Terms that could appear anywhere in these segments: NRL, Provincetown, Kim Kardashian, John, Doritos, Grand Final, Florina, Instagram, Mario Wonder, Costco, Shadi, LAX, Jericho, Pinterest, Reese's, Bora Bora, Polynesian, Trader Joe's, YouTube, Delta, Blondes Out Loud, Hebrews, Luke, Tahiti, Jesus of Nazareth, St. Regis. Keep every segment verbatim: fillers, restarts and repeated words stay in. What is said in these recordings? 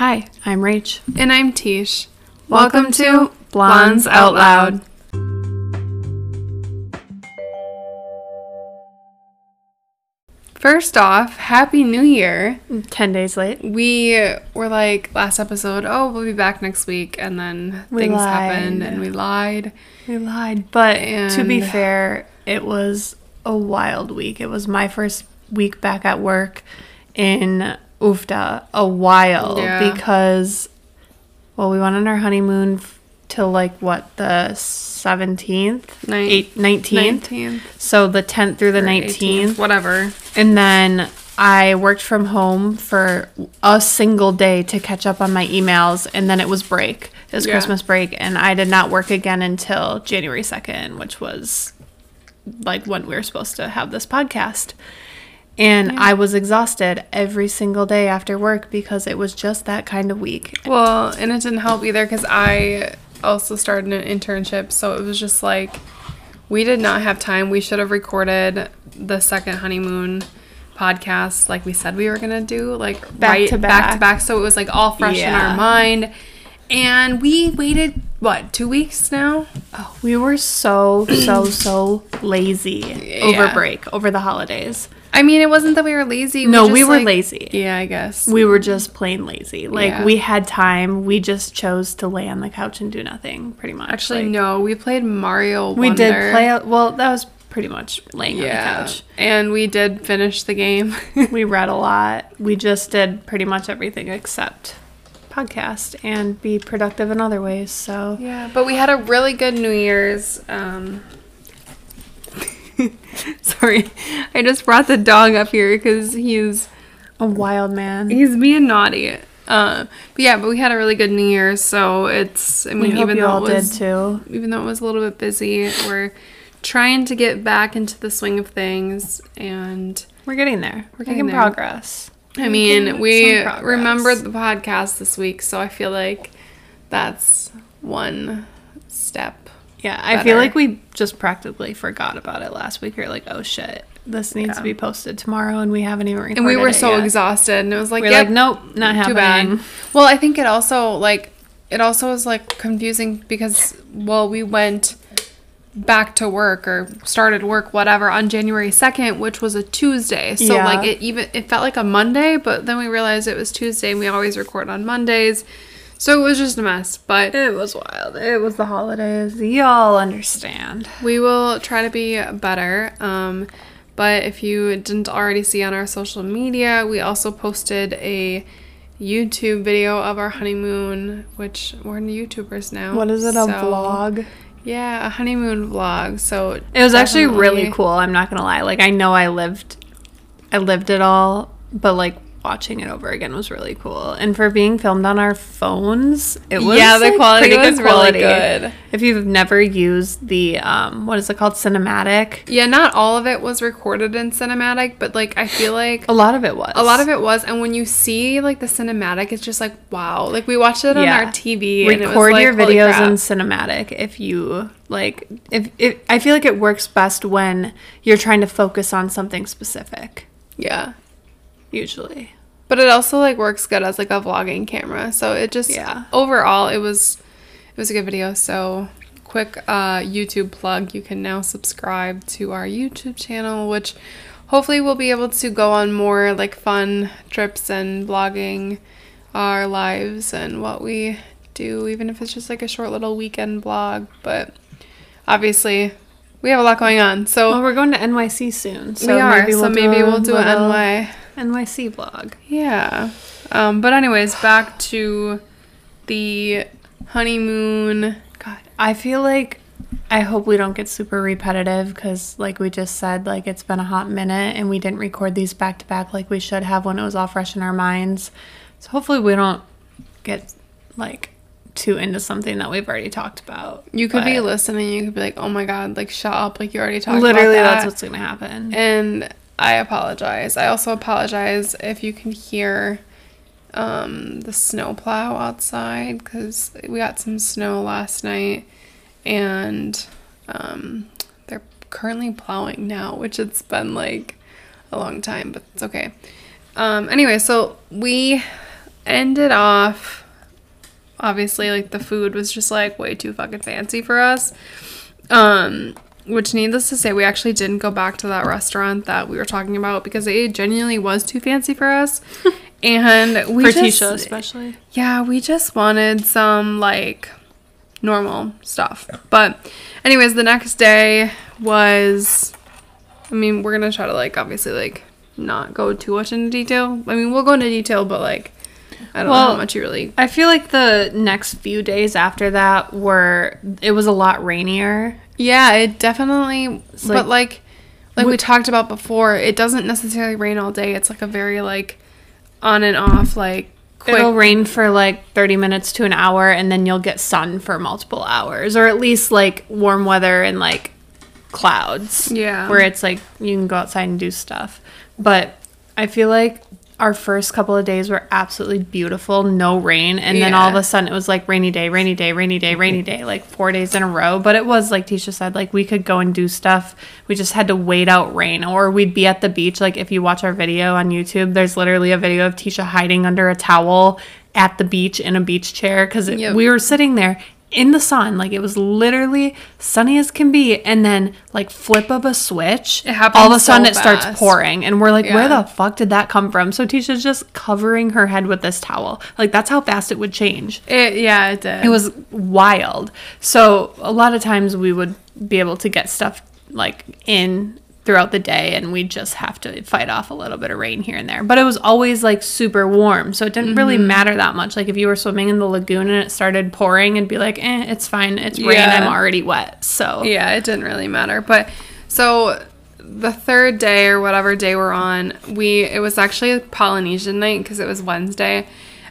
Hi, I'm Rach. And I'm Tish. Welcome, Welcome to Blondes Out Loud. First off, Happy New Year. Ten days late. We were like, last episode, oh, we'll be back next week. And then we things lied. happened and we lied. We lied. But and to be fair, it was a wild week. It was my first week back at work in Ufta a while. Yeah. Because, well, we went on our honeymoon f- till like, what, the seventeenth? Ninth. Eight, nineteenth. nineteenth. So the tenth through the nineteenth. eighteenth, whatever. And then I worked from home for a single day to catch up on my emails, and then it was break. It was yeah. Christmas break, and I did not work again until January second, which was like when we were supposed to have this podcast. And I was exhausted every single day after work because it was just that kind of week. Well, and it didn't help either because I also started an internship. So it was just like, we did not have time. We should have recorded the second honeymoon podcast like we said we were going to do. Like back right, to back. Back to back. So it was like all fresh yeah. in our mind. And we waited, what, two weeks now? Oh, we were so, so, so lazy yeah. over break, over the holidays. I mean, it wasn't that we were lazy. We no, just, we were like, lazy. Yeah, I guess. We were just plain lazy. Like, yeah. we had time. We just chose to lay on the couch and do nothing, pretty much. Actually, like, no. We played Mario Wonder. We did play. Well, that was pretty much laying yeah. on the couch. And we did finish the game. We read a lot. We just did pretty much everything except podcast and be productive in other ways. So yeah, but we had a really good New Year's. Um... Sorry, I just brought the dog up here because he's a wild man. He's being naughty. Uh, but yeah, but we had a really good New Year's, so it's. I mean, we even hope you though all it was, did too. Even though it was a little bit busy, we're trying to get back into the swing of things, and we're getting there. We're getting there. progress. I mean, we remembered the podcast this week, so I feel like that's one step. Yeah, I better. feel like we just practically forgot about it last week. We were like, oh, shit, this needs yeah. to be posted tomorrow, and we haven't even recorded And we were so yet. exhausted, and it was like, we're yep, like nope, not happening. Too bad. Well, I think it also, like, it also was, like, confusing because, well, we went back to work or started work, whatever, on January second, which was a Tuesday. So, yeah. like, it even, it felt like a Monday, but then we realized it was Tuesday, and we always record on Mondays. So it was just a mess, but it was wild. It was the holidays. Y'all understand. We will try to be better. Um, but if you didn't already see on our social media, we also posted a YouTube video of our honeymoon, which we're YouTubers now. What is it, so, a vlog? Yeah, a honeymoon vlog. So it was actually really cool. I'm not gonna lie. Like I know I lived, I lived it all, but like. Watching it over again was really cool, and for being filmed on our phones, it was yeah, the like, quality was quality. really good. If you've never used the um, what is it called, cinematic? Yeah, not all of it was recorded in cinematic, but like I feel like a lot of it was. A lot of it was, and when you see like the cinematic, it's just like wow. Like we watched it on yeah. our T V. Record and it was like, your videos in cinematic if you. Like, if, if I feel like it works best when you're trying to focus on something specific. Yeah. Usually. But it also, like, works good as, like, a vlogging camera. So it just, yeah. overall, it was it was a good video. So quick uh, YouTube plug. You can now subscribe to our YouTube channel, which hopefully we'll be able to go on more, like, fun trips and vlogging our lives and what we do, even if it's just, like, a short little weekend vlog. But obviously, we have a lot going on. So well, we're going to N Y C soon. So we are. Maybe we'll so maybe we'll do an N Y... N Y C vlog. Yeah. Um, but anyways, back to the honeymoon. God, I feel like I hope we don't get super repetitive because like we just said, like it's been a hot minute and we didn't record these back to back like we should have when it was all fresh in our minds. So hopefully we don't get like too into something that we've already talked about. You could but be listening. You could be like, oh my God, like shut up. Like you already talked about that. Literally, that's what's going to happen. And I apologize. I also apologize if you can hear um, the snowplow outside because we got some snow last night and um, they're currently plowing now, which it's been like a long time, but it's okay. Um, anyway, so we ended off, obviously, like, the food was just, like, way too fucking fancy for us. Um, which, needless to say, we actually didn't go back to that restaurant that we were talking about because it genuinely was too fancy for us. And we for just... Tisha especially. Yeah, we just wanted some, like, normal stuff. Yeah. But, anyways, the next day was... I mean, we're going to try to, like, obviously, like, not go too much into detail. I mean, we'll go into detail, but, like... I don't well, know how much you really... I feel like the next few days after that were... It was a lot rainier. Yeah, it definitely... It's but, like... Like, like we, we talked about before, it doesn't necessarily rain all day. It's, like, a very, like, on and off, like, quick... It'll rain for, like, thirty minutes to an hour, and then you'll get sun for multiple hours. Or at least, like, warm weather and, like, clouds. Yeah. Where it's, like, you can go outside and do stuff. But I feel like... Our first couple of days were absolutely beautiful, no rain, and yeah. then all of a sudden it was like rainy day, rainy day, rainy day, rainy day, like four days in a row. But it was, like Tisha said, like we could go and do stuff. We just had to wait out rain, or we'd be at the beach. Like if you watch our video on YouTube, there's literally a video of Tisha hiding under a towel at the beach in a beach chair because yep. we were sitting there in the sun, like it was literally sunny as can be, and then like flip of a switch, it happens all of a sudden so it fast. Starts pouring, and we're like, yeah. where the fuck did that come from? So Tisha's just covering her head with this towel, like that's how fast it would change. It, yeah, it did. It was wild. So a lot of times we would be able to get stuff like in throughout the day, and we just have to fight off a little bit of rain here and there, but it was always like super warm, so it didn't mm-hmm. really matter that much. Like if you were swimming in the lagoon and it started pouring, and be like, eh, it's fine, it's rain, yeah. I'm already wet. So yeah, it didn't really matter. But so the third day or whatever day we're on, we it was actually a Polynesian night because it was Wednesday,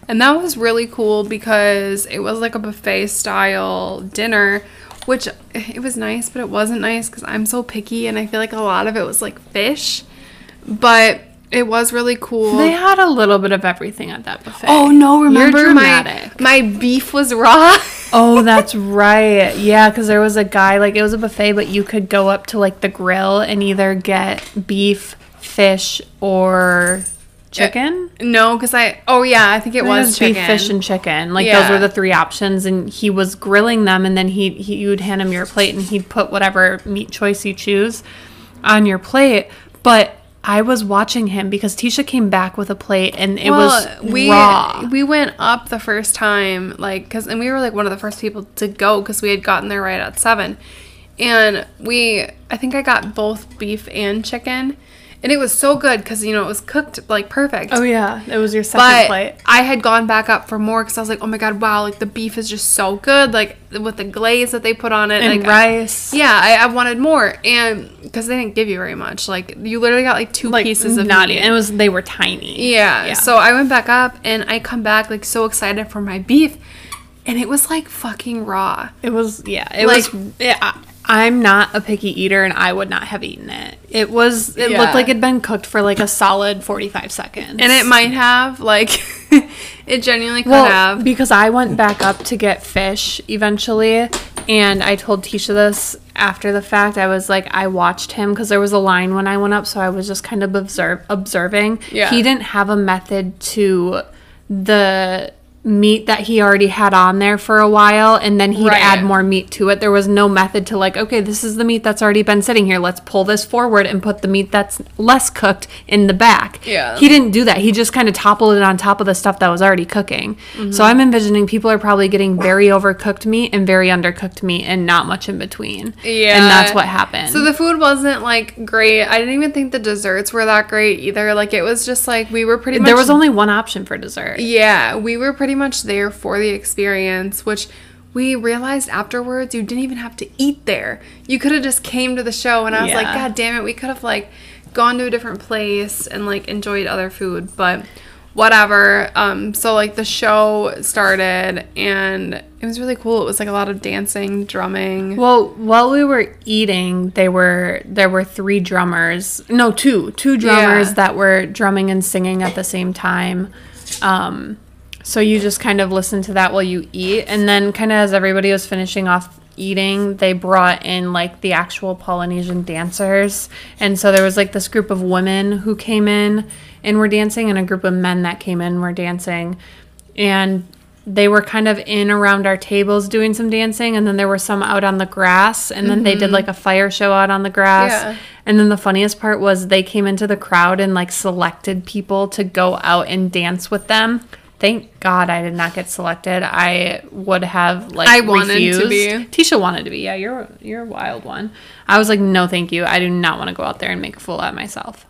and that was really cool because it was like a buffet style dinner. Which, it was nice, but it wasn't nice because I'm so picky, and I feel like a lot of it was, like, fish. But it was really cool. They had a little bit of everything at that buffet. Oh, no, remember my, my beef was raw. Oh, that's right. Yeah, because there was a guy, like, it was a buffet, but you could go up to, like, the grill and either get beef, fish, or... Chicken? It, no, because I... Oh, yeah, I think it, it was, was chicken. Beef, fish, and chicken. Like, yeah. those were the three options, and he was grilling them, and then he, he you would hand him your plate, and he'd put whatever meat choice you choose on your plate. But I was watching him because Tisha came back with a plate, and it well, was we, raw. We went up the first time, like... cause and we were, like, one of the first people to go because we had gotten there right at seven. And we... I think I got both beef and chicken. And it was so good because, you know, it was cooked, like, perfect. Oh, yeah. It was your second but plate. I had gone back up for more because I was like, oh, my God, wow. Like, the beef is just so good. Like, with the glaze that they put on it. And like, rice. I, yeah. I, I wanted more. And because they didn't give you very much. Like, you literally got, like, two like, pieces of not meat. Even. And it was, they were tiny. Yeah. yeah. So I went back up, and I come back, like, so excited for my beef. And it was, like, fucking raw. It was, yeah. It like, was, yeah. I'm not a picky eater, and I would not have eaten it. It was, it yeah. looked like it'd been cooked for, like, a solid forty-five seconds. And it might have, like, it genuinely could well, have. Because I went back up to get fish eventually, and I told Tisha this after the fact. I was like, I watched him, because there was a line when I went up, so I was just kind of observe observing. Yeah. He didn't have a method to the... meat that he already had on there for a while, and then he'd right. add more meat to it. There was no method to, like, okay, this is the meat that's already been sitting here, let's pull this forward and put the meat that's less cooked in the back. Yeah, he didn't do that. He just kind of toppled it on top of the stuff that was already cooking. Mm-hmm. So I'm envisioning people are probably getting very overcooked meat and very undercooked meat and not much in between. Yeah, and that's what happened. So the food wasn't, like, great. I didn't even think the desserts were that great either. Like, it was just like we were pretty much there was only one option for dessert. Yeah, we were pretty much there for the experience, which we realized afterwards you didn't even have to eat there. You could have just came to the show, and I was yeah. like, God damn it, we could have, like, gone to a different place and, like, enjoyed other food, but whatever. Um, so, like, the show started, and it was really cool. It was, like, a lot of dancing, drumming. Well, while we were eating, they were there were three drummers. No, two. Two drummers yeah. that were drumming and singing at the same time. Um So you just kind of listen to that while you eat. And then kind of as everybody was finishing off eating, they brought in like the actual Polynesian dancers. And so there was like this group of women who came in and were dancing, and a group of men that came in were dancing. And they were kind of in around our tables doing some dancing, and then there were some out on the grass, and then mm-hmm. they did like a fire show out on the grass. Yeah. And then the funniest part was they came into the crowd and like selected people to go out and dance with them. Thank God I did not get selected. I would have like I wanted refused. to be. Tisha wanted to be. Yeah, you're you're a wild one. I was like, no, thank you. I do not want to go out there and make a fool out of myself.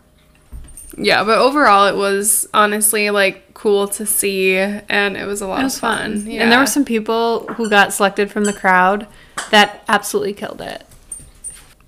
Yeah, but overall it was honestly like cool to see, and it was a lot was of fun. fun. Yeah. And there were some people who got selected from the crowd that absolutely killed it.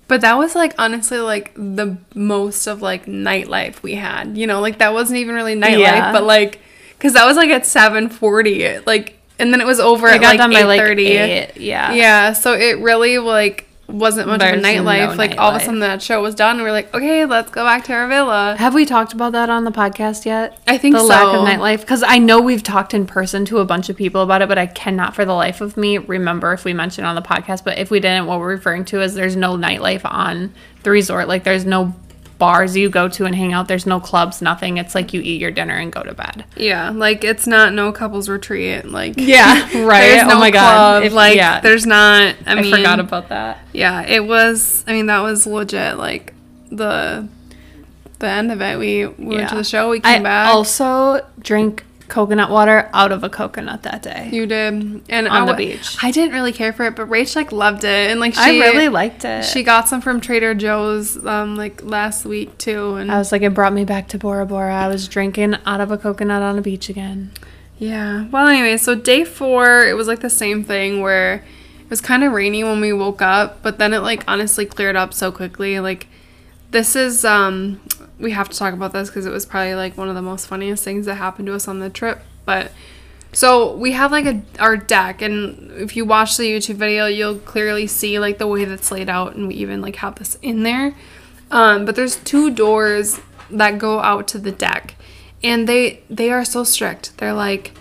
But that was like honestly like the most of like nightlife we had. You know, like that wasn't even really nightlife, yeah. but like because that was like at seven forty, like, and then it was over it at got like done by eight thirty. Like yeah. Yeah, so it really like wasn't much There's of a nightlife. No like nightlife. All of a sudden that show was done. And we were like, okay, let's go back to our villa. Have we talked about that on the podcast yet? I think the so. The lack of nightlife. Because I know we've talked in person to a bunch of people about it, but I cannot for the life of me remember if we mentioned it on the podcast. But if we didn't, what we're referring to is there's no nightlife on the resort. Like there's no bars you go to and hang out. There's no clubs, nothing. It's like you eat your dinner and go to bed. Yeah, like it's not no couples retreat. Like yeah, right. There's no oh my club. God. If, like yeah. there's not. I, I mean, forgot about that. Yeah, it was. I mean, that was legit. Like the the end of it. We, we yeah. went to the show. We came I back. I also drank coconut water out of a coconut that day. You did, and on I, the beach. I didn't really care for it, but Rach like loved it, and like she, I really liked it. She got some from Trader Joe's um like last week too, and I was like, it brought me back to Bora Bora. I was drinking out of a coconut on a beach again. Yeah. Well, anyway, so day four, it was like the same thing where it was kind of rainy when we woke up, but then it like honestly cleared up so quickly. Like this is um. we have to talk about this because it was probably, like, one of the most funniest things that happened to us on the trip. But so we have, like, a our deck. And if you watch the YouTube video, you'll clearly see, like, the way that's laid out. And we even, like, have this in there. Um, but there's two doors that go out to the deck. And they they are so strict. They're, like,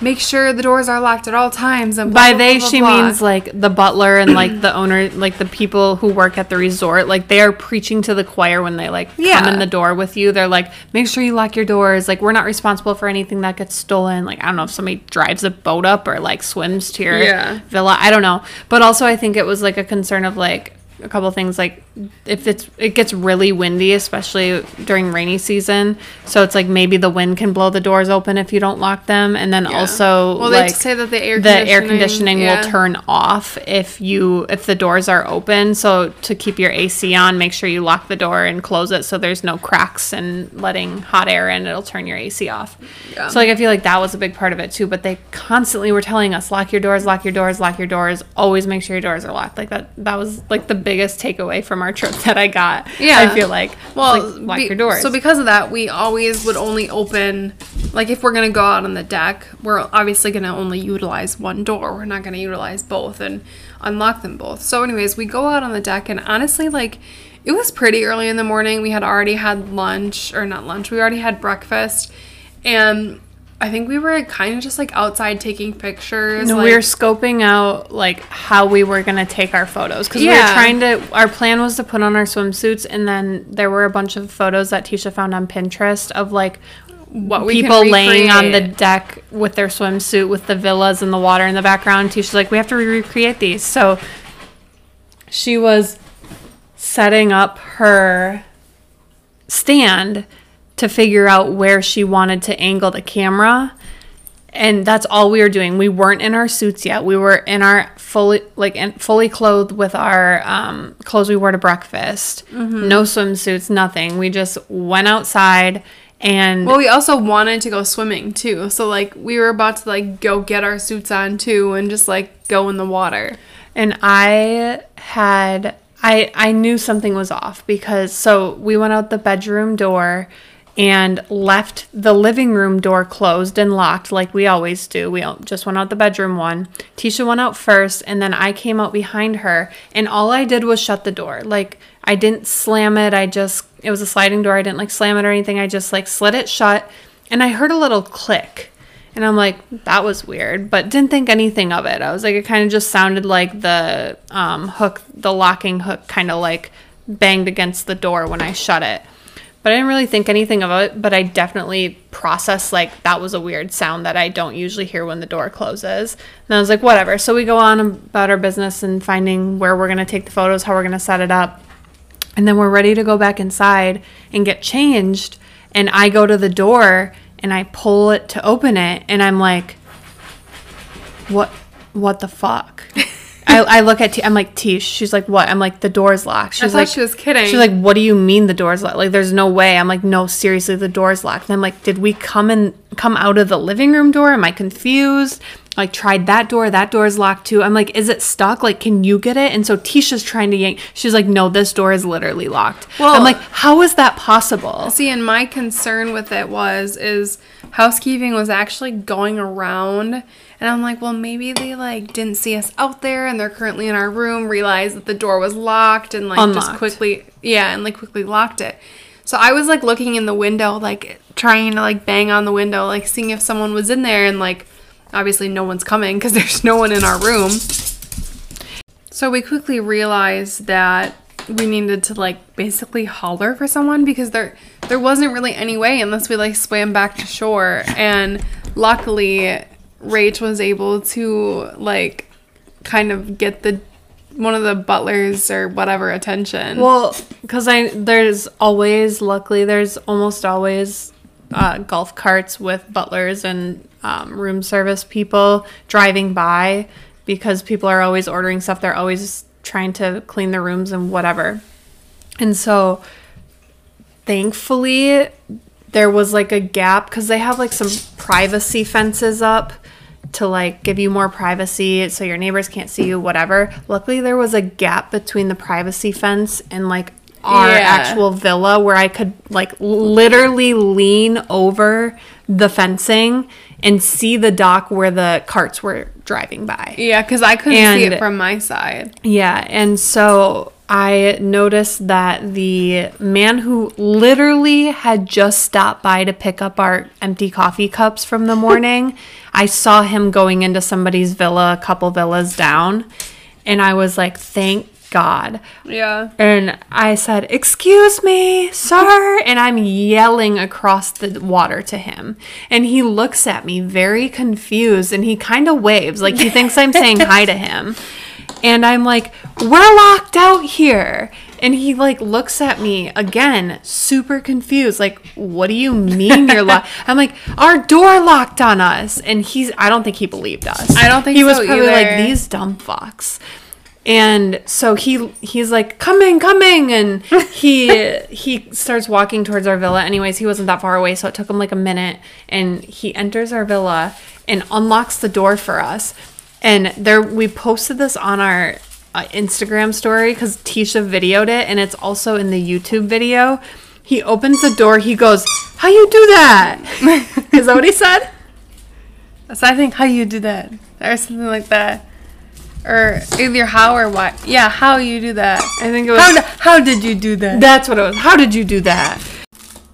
make sure the doors are locked at all times. And blah, by they, blah, blah, she blah. means, like, the butler and, like, the owner, like, the people who work at the resort. Like, they are preaching to the choir when they, like, yeah. come in the door with you. They're like, make sure you lock your doors. Like, we're not responsible for anything that gets stolen. Like, I don't know if somebody drives a boat up or, like, swims to your yeah. villa. I don't know. But also I think it was, like, a concern of, like, a couple things, like if it's it gets really windy, especially during rainy season, so it's like maybe the wind can blow the doors open if you don't lock them. And then yeah. also well, like they say that the air the conditioning, air conditioning yeah. will turn off if you if the doors are open, so to keep your A C on, make sure you lock the door and close it so there's no cracks and letting hot air in, it'll turn your A C off. yeah. So like I feel like that was a big part of it too, but they constantly were telling us lock your doors, lock your doors, lock your doors, always make sure your doors are locked. Like that that was like the biggest takeaway from our trip that I got. Yeah, I feel like well like, lock be, your doors. So because of that, we always would only open, like if we're gonna go out on the deck, we're obviously gonna only utilize one door. We're not gonna utilize both and unlock them both. So anyways, we go out on the deck, and honestly, like it was pretty early in the morning. We had already had lunch or not lunch we already had breakfast, and I think we were kind of just, like, outside taking pictures. No, like, we were scoping out, like, how we were going to take our photos. Because yeah. we were trying to – our plan was to put on our swimsuits, and then there were a bunch of photos that Tisha found on Pinterest of, like, what we people laying on the deck with their swimsuit with the villas and the water in the background. Tisha's like, we have to recreate these. So she was setting up her stand – to figure out where she wanted to angle the camera. And that's all we were doing. We weren't in our suits yet. We were in our fully like in, fully clothed with our um, clothes we wore to breakfast. Mm-hmm. No swimsuits, nothing. We just went outside. And well, we also wanted to go swimming too. So like we were about to like go get our suits on too and just like go in the water. And I had I I knew something was off because so we went out the bedroom door and left the living room door closed and locked like we always do. We just went out the bedroom one. Tisha went out first, and then I came out behind her, and all I did was shut the door. Like, I didn't slam it. I just, it was a sliding door. I didn't, like, slam it or anything. I just, like, slid it shut, and I heard a little click. And I'm like, that was weird, but didn't think anything of it. I was like, it kind of just sounded like the um, hook, the locking hook kind of like banged against the door when I shut it. But I didn't really think anything of it, but I definitely processed like that was a weird sound that I don't usually hear when the door closes. And I was like, whatever. So we go on about our business and finding where we're going to take the photos, how we're going to set it up. And then we're ready to go back inside and get changed. And I go to the door and I pull it to open it, and I'm like, what, what the fuck? I, I look at T. I'm like, T. She's like, what? I'm like, the door's locked. She's I thought like, she was kidding. She's like, what do you mean the door's locked? Like, there's no way. I'm like, no, seriously, the door's locked. And I'm like, did we come and come out of the living room door? Am I confused? Like, tried that door. That door's locked too. I'm like, is it stuck? Like, can you get it? And so Tisha's trying to yank. She's like, no, this door is literally locked. Well, I'm like, how is that possible? See, and my concern with it was, is housekeeping was actually going around. And I'm like, well, maybe they, like, didn't see us out there, and they're currently in our room, realized that the door was locked, and, like, Unlocked. just quickly, yeah, and, like, quickly locked it. So I was, like, looking in the window, like, trying to, like, bang on the window, like, seeing if someone was in there, and, like, obviously no one's coming because there's no one in our room. So we quickly realized that we needed to, like, basically holler for someone, because there there wasn't really any way unless we, like, swam back to shore. And luckily, Rach was able to, like, kind of get the one of the butlers or whatever attention. Well, because I there's always, luckily, there's almost always uh, golf carts with butlers and Um, room service people driving by, because people are always ordering stuff. They're always trying to clean their rooms and whatever. And so thankfully there was like a gap, because they have like some privacy fences up to like give you more privacy so your neighbors can't see you, whatever. Luckily there was a gap between the privacy fence and like our yeah. actual villa, where I could like literally lean over the fencing and see the dock where the carts were driving by. Yeah, because I couldn't and, see it from my side. Yeah, and so I noticed that the man who literally had just stopped by to pick up our empty coffee cups from the morning, I saw him going into somebody's villa, a couple villas down, and I was like, thank God. Yeah. And I said, excuse me, sir. And I'm yelling across the water to him. And he looks at me very confused, and he kind of waves like he thinks I'm saying hi to him. And I'm like, we're locked out here. And he like looks at me again, super confused. Like, what do you mean you're locked? I'm like, our door locked on us. And he's, I don't think he believed us. I don't think he was so probably either. Like, these dumb fucks. And so he he's like, coming, coming. And he he starts walking towards our villa. Anyways, he wasn't that far away, so it took him like a minute. And he enters our villa and unlocks the door for us. And there, we posted this on our uh, Instagram story because Tisha videoed it, and it's also in the YouTube video. He opens the door. He goes, how you do that? Is that what he said? So I think, how you do that? Or something like that. Or either how or why. Yeah, how you do that. I think it was. How, how did you do that? That's what it was. How did you do that?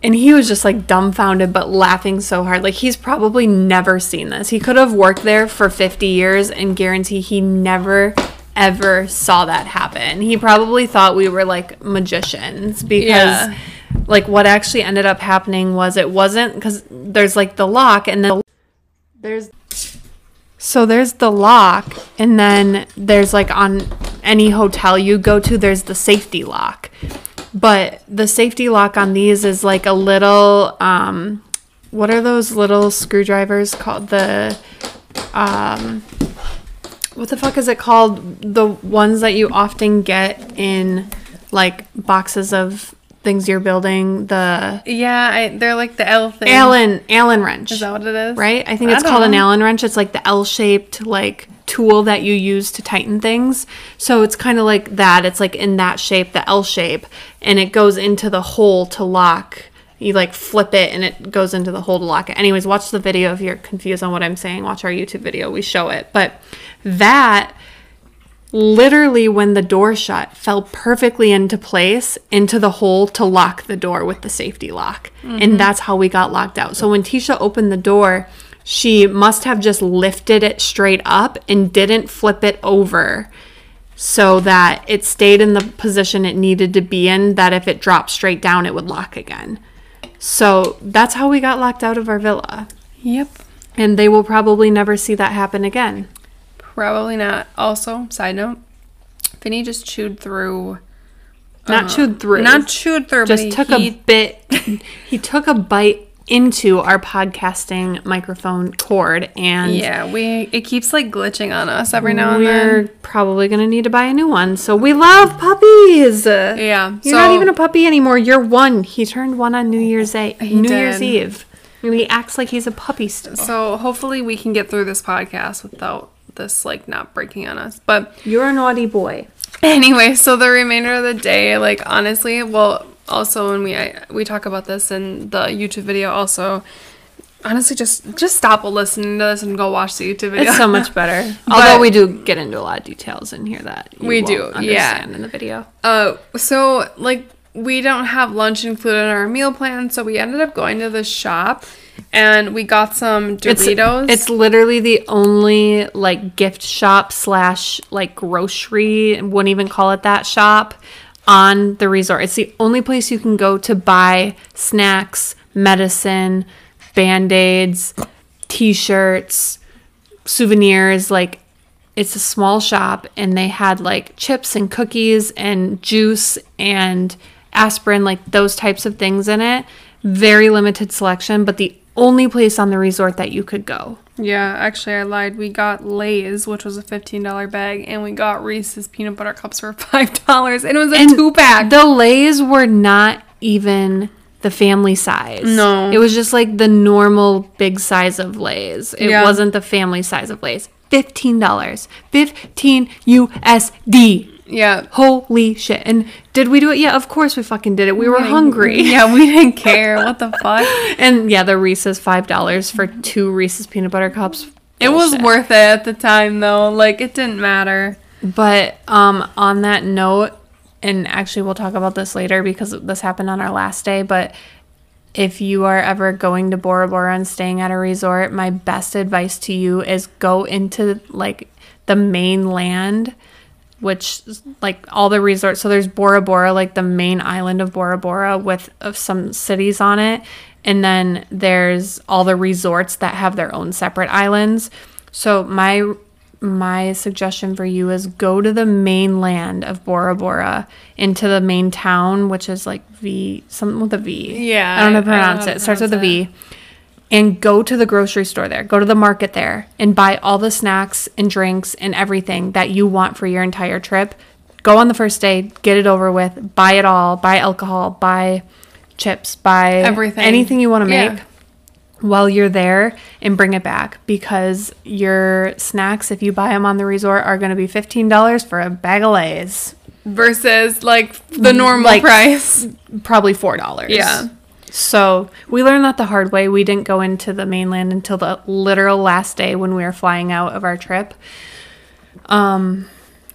And he was just like dumbfounded, but laughing so hard. Like, he's probably never seen this. He could have worked there for fifty years and guarantee he never, ever saw that happen. He probably thought we were like magicians, because yeah. like what actually ended up happening was, it wasn't, because there's like the lock, and then there's. So there's the lock, and then there's like, on any hotel you go to, there's the safety lock. But the safety lock on these is like a little, um, what are those little screwdrivers called? The, um, what the fuck is it called? The ones that you often get in like boxes of things you're building. The yeah I, they're like the L thing. Allen Allen wrench, is that what it is? Right, I think I it's called know. An Allen wrench. It's like the L-shaped like tool that you use to tighten things. So it's kind of like that. It's like in that shape, the L shape, and it goes into the hole to lock. You like flip it and it goes into the hole to lock it. Anyways, watch the video if you're confused on what I'm saying. Watch our YouTube video, we show it. But that literally, when the door shut, fell perfectly into place, into the hole to lock the door with the safety lock. Mm-hmm. And that's how we got locked out. So when Tisha opened the door, She must have just lifted it straight up and didn't flip it over so that it stayed in the position it needed to be in, that if it dropped straight down, it would lock again. So that's how we got locked out of our villa. Yep. And they will probably never see that happen again. Probably not. Also, side note, Finny just chewed through. Not uh, chewed through. Not chewed through. Just but took he, a bit. He took a bite into our podcasting microphone cord, and yeah, we it keeps like glitching on us every now and then. We're probably gonna need to buy a new one. So we love puppies. Yeah, you're so, not even a puppy anymore. You're one. He turned one on New Year's Day. He New did. Year's Eve. And he acts like he's a puppy still. So hopefully we can get through this podcast without this like not breaking on us. But you're a naughty boy. Anyway, so the remainder of the day, like honestly, well, also when we I, we talk about this in the YouTube video, also honestly just just stop listening to this and go watch the YouTube video. It's so much better. Although we do get into a lot of details in here that you we do understand yeah. in the video. Uh, so like we don't have lunch included in our meal plan, so we ended up going to the shop. And we got some Doritos. It's, it's literally the only, like, gift shop slash, like, grocery, wouldn't even call it that, shop on the resort. It's the only place you can go to buy snacks, medicine, Band-Aids, T-shirts, souvenirs. Like, it's a small shop, and they had, like, chips and cookies and juice and aspirin, like, those types of things in it. Very limited selection, but the only place on the resort that you could go. Yeah, actually, I lied. We got Lay's, which was a fifteen dollars bag, and we got Reese's peanut butter cups for five dollars, and it was a and two-pack. The Lay's were not even the family size. No. It was just, like, the normal big size of Lay's. It yeah. wasn't the family size of Lay's. fifteen dollars. fifteen U S D. Yeah. Holy shit. And did we do it? Yeah, of course we fucking did it. We were like, hungry. Yeah, we didn't care. What the fuck? And yeah, the Reese's five dollars for two Reese's peanut butter cups. It was shit. Worth it at the time, though. Like, it didn't matter. But um, on that note, and actually we'll talk about this later because this happened on our last day, but if you are ever going to Bora Bora and staying at a resort, my best advice to you is go into, like, the mainland, which, like, all the resorts, so there's Bora Bora, like, the main island of Bora Bora with of some cities on it, and then there's all the resorts that have their own separate islands. So my my suggestion for you is go to the mainland of Bora Bora, into the main town, which is, like, V, something with a V. Yeah. I don't know how to pronounce it. It starts with a V. And go to the grocery store there. Go to the market there and buy all the snacks and drinks and everything that you want for your entire trip. Go on the first day. Get it over with. Buy it all. Buy alcohol. Buy chips. Buy everything. Anything you want to make yeah. while you're there, and bring it back, because your snacks, if you buy them on the resort, are going to be fifteen dollars for a bag of Lay's. Versus, like, the normal like, price. Probably four dollars. Yeah. So we learned that the hard way. We didn't go into the mainland until the literal last day when we were flying out of our trip. Um,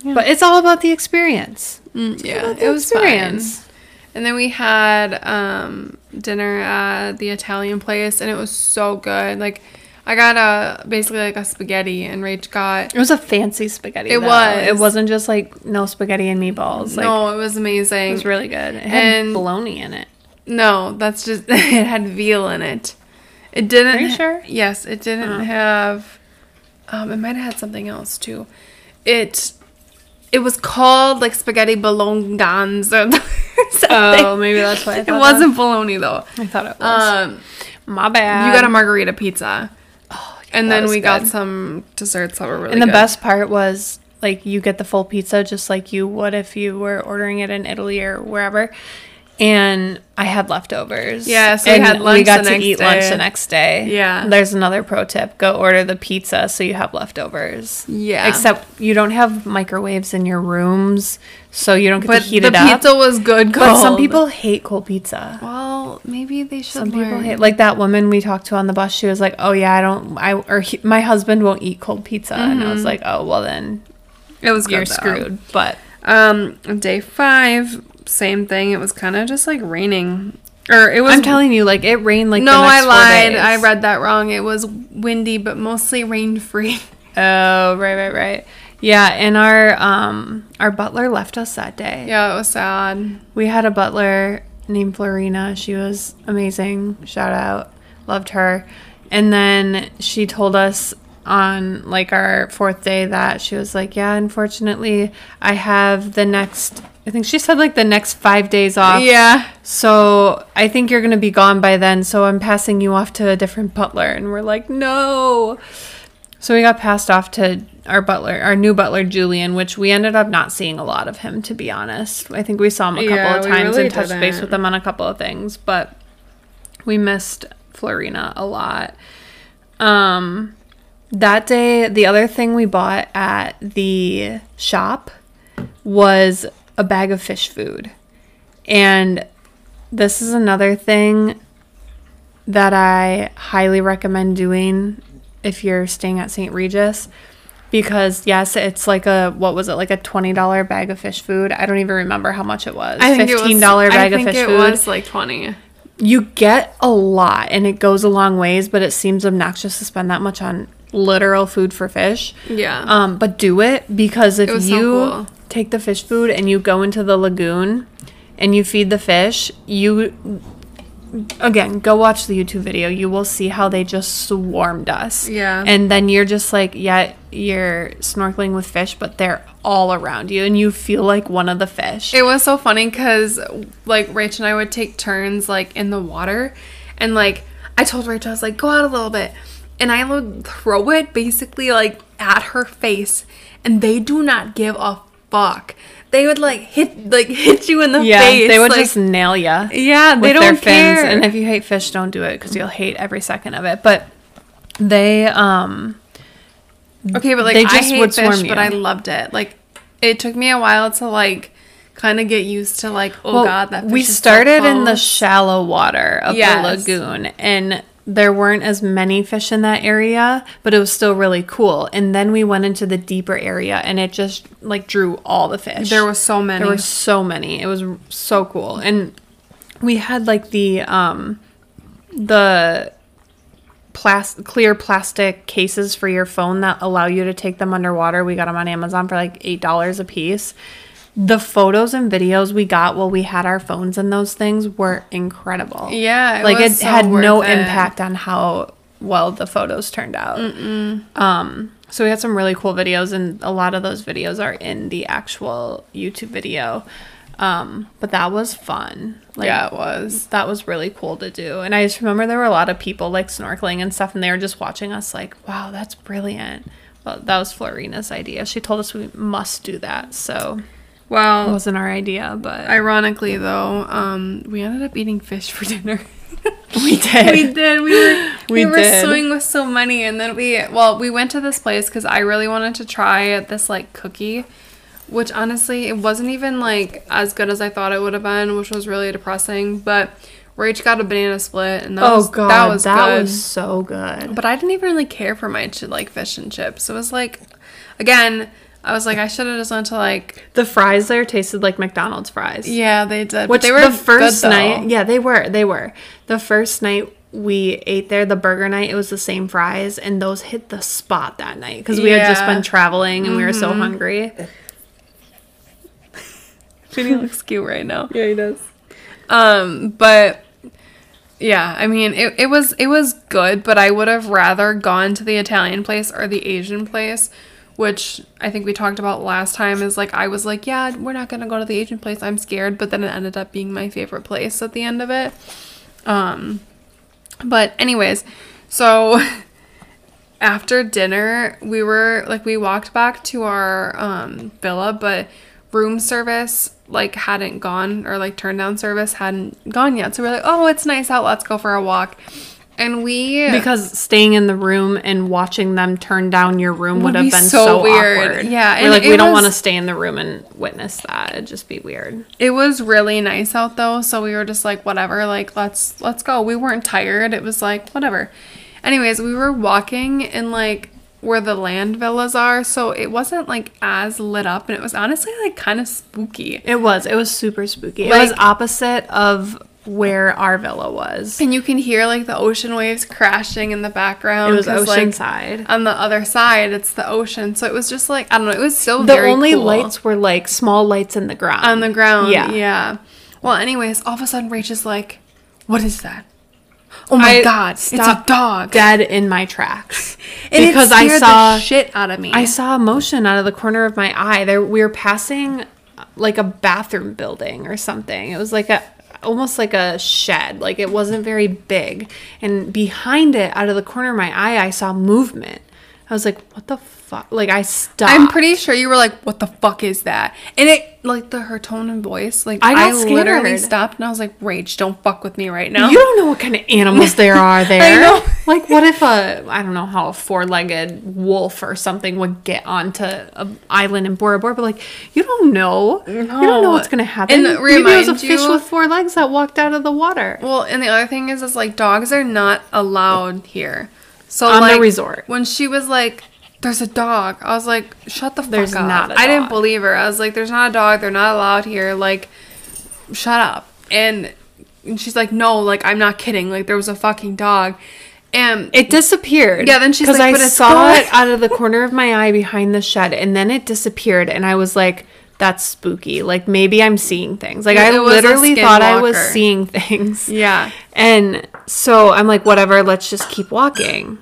yeah. But it's all about the experience. Mm, yeah, the it was experience. Fun. And then we had um, dinner at the Italian place, and it was so good. Like, I got a basically like a spaghetti, and Rach got it was a fancy spaghetti. It though. was. It wasn't just like no spaghetti and meatballs. Like, no, it was amazing. It was really good. It had and bologna in it. No, that's just, it had veal in it. It didn't. Are you sure? Yes, it didn't oh. have, um, it might have had something else, too. It, it was called, like, spaghetti bolognese or something. Oh, maybe that's why I thought It wasn't that. bologna, though. I thought it was. Um, My bad. You got a margarita pizza. Oh, yeah, and then we good. got some desserts that were really good. And the good. best part was, like, you get the full pizza just like you would if you were ordering it in Italy or wherever. And I had leftovers. Yeah, so we and had lunch. We got the next to eat day. lunch the next day. Yeah. There's another pro tip: go order the pizza so you have leftovers. Yeah. Except you don't have microwaves in your rooms, so you don't get but to heat it up. The pizza was good cold. But some people hate cold pizza. Well, maybe they should. Some learn. people hate, like that woman we talked to on the bus. She was like, "Oh yeah, I don't. I or he, my husband won't eat cold pizza," mm-hmm. and I was like, "Oh well, then it was you're good, screwed." But um, day five. Same thing. It was kind of just like raining Or it was. I'm telling you, like it rained like. No, the next I lied. Four days. I read that wrong. It was windy, but mostly rain-free. Oh, right, right, right. Yeah, and our um our butler left us that day. Yeah, it was sad. We had a butler named Florina. She was amazing. Shout out, loved her. And then she told us on like our fourth day that she was like, yeah, unfortunately, I have the next. I think she said, like, the next five days off. Yeah. So I think you're going to be gone by then, so I'm passing you off to a different butler. And we're like, no. So we got passed off to our butler, our new butler, Julian, which we ended up not seeing a lot of him, to be honest. I think we saw him a couple yeah, of times really and touched base with him on a couple of things. But we missed Florina a lot. Um, that day, the other thing we bought at the shop was a bag of fish food. And this is another thing that I highly recommend doing if you're staying at Saint Regis, because yes, it's like a, what was it, like a twenty dollar bag of fish food? I don't even remember how much it was. I think fifteen dollars it was, bag I think of fish it food. It was like twenty. You get a lot and it goes a long ways, but it seems obnoxious to spend that much on literal food for fish. Yeah. Um, but do it, because if it was you so cool. Take the fish food and you go into the lagoon and you feed the fish, you, again, go watch the YouTube video. You will see how they just swarmed us. Yeah. And then you're just like, yeah, you're snorkeling with fish, but they're all around you and you feel like one of the fish. It was so funny because, like, Rach and I would take turns, like, in the water. And, like, I told Rach, I was like, go out a little bit. And I would throw it basically, like, at her face. And they do not give a fuck. They would like hit like hit you in the yeah, face. Yeah, they would like, just nail you. Yeah, they with don't their care. Fins. And if you hate fish, don't do it because you'll hate every second of it. But they um okay, but like they just I hate would fish, but I loved it. Like it took me a while to like kind of get used to like oh well, god that fish we is started so in the shallow water of yes. the lagoon and. There weren't as many fish in that area, but it was still really cool. And then we went into the deeper area, and it just, like, drew all the fish. There were so many. There were so many. It was so cool. And we had, like, the um, the plas- clear plastic cases for your phone that allow you to take them underwater. We got them on Amazon for, like, eight dollars a piece. The photos and videos we got while we had our phones and those things were incredible. Yeah, it like was it so had no it. impact on how well the photos turned out. Mm-mm. Um, so we had some really cool videos, and a lot of those videos are in the actual YouTube video. Um, but that was fun. Like, yeah, it was. That was really cool to do, and I just remember there were a lot of people like snorkeling and stuff, and they were just watching us. Like, wow, that's brilliant. Well, that was Florina's idea. She told us we must do that. So. Well, it wasn't our idea, but ironically though, um, we ended up eating fish for dinner. we did. We did. We were we, we were did. swimming with so many, and then we well we went to this place because I really wanted to try this like cookie, which honestly it wasn't even like as good as I thought it would have been, which was really depressing. But Rach got a banana split, and that oh was, god, that was that good. was so good. But I didn't even really care for my like fish and chips. It was like, again. I was like, I should have just went to, like... The fries there tasted like McDonald's fries. Yeah, they did. Which they were the first good, night... Yeah, they were. They were. The first night we ate there, the burger night, it was the same fries. And those hit the spot that night. Because we yeah. had just been traveling and mm-hmm. we were so hungry. Jenny looks cute right now. Yeah, he does. Um, but... Yeah, I mean, it, it was it was good. But I would have rather gone to the Italian place or the Asian place... Which I think we talked about last time is, like, I was like, yeah, we're not going to go to the Asian place. I'm scared. But then it ended up being my favorite place at the end of it. Um, but anyways, so after dinner, we were, like, we walked back to our um, villa. But room service, like, hadn't gone or, like, turn down service hadn't gone yet. So we're like, oh, it's nice out. Let's go for a walk. And we... Because staying in the room and watching them turn down your room would, would have be been so, so weird. Awkward. Yeah. We're and like, we was, don't want to stay in the room and witness that. It'd just be weird. It was really nice out, though. So we were just like, whatever. Like, let's let's go. We weren't tired. It was like, whatever. Anyways, we were walking in, like, where the land villas are. So it wasn't, like, as lit up. And it was honestly, like, kind of spooky. It was. It was super spooky. Like, it was opposite of... where our villa was. And you can hear like the ocean waves crashing in the background. It was ocean like, side. On the other side, it's the ocean. So it was just like, I don't know, it was still the very The only cool. lights were like small lights in the ground. On the ground, yeah. yeah. Well, anyways, all of a sudden, Rachel's like, what is that? Oh my I God, it's a dog. Dead in my tracks. And because it scared I saw the shit out of me. I saw a motion out of the corner of my eye. There, we were passing like a bathroom building or something. It was like a almost like a shed. Like it wasn't very big. And behind it, out of the corner of my eye, I saw movement. I was like, what the fuck? Like I stopped. I'm pretty sure you were like, what the fuck is that? And it like the her tone and voice, like I, got I literally stopped and I was like, Rach, don't fuck with me right now. You don't know what kind of animals there are there. I know. Like what if a I don't know how a four-legged wolf or something would get onto an island in Bora Bora, but like you don't know. No. You don't know what's gonna happen. And maybe it was a fish you, with four legs that walked out of the water. Well, and the other thing is, is like dogs are not allowed here. So on like, the resort. When she was like, there's a dog, I was like, shut the fuck there's up. Not a dog. I didn't believe her. I was like, there's not a dog. They're not allowed here. Like, shut up. And, and she's like, no, like, I'm not kidding. Like, there was a fucking dog. And it disappeared. Yeah, then she's like, but I it's saw gone. It out of the corner of my eye behind the shed. And then it disappeared. And I was like, that's spooky. Like, maybe I'm seeing things. Like, yeah, I literally thought I was seeing things. Yeah. And so I'm like, whatever, let's just keep walking.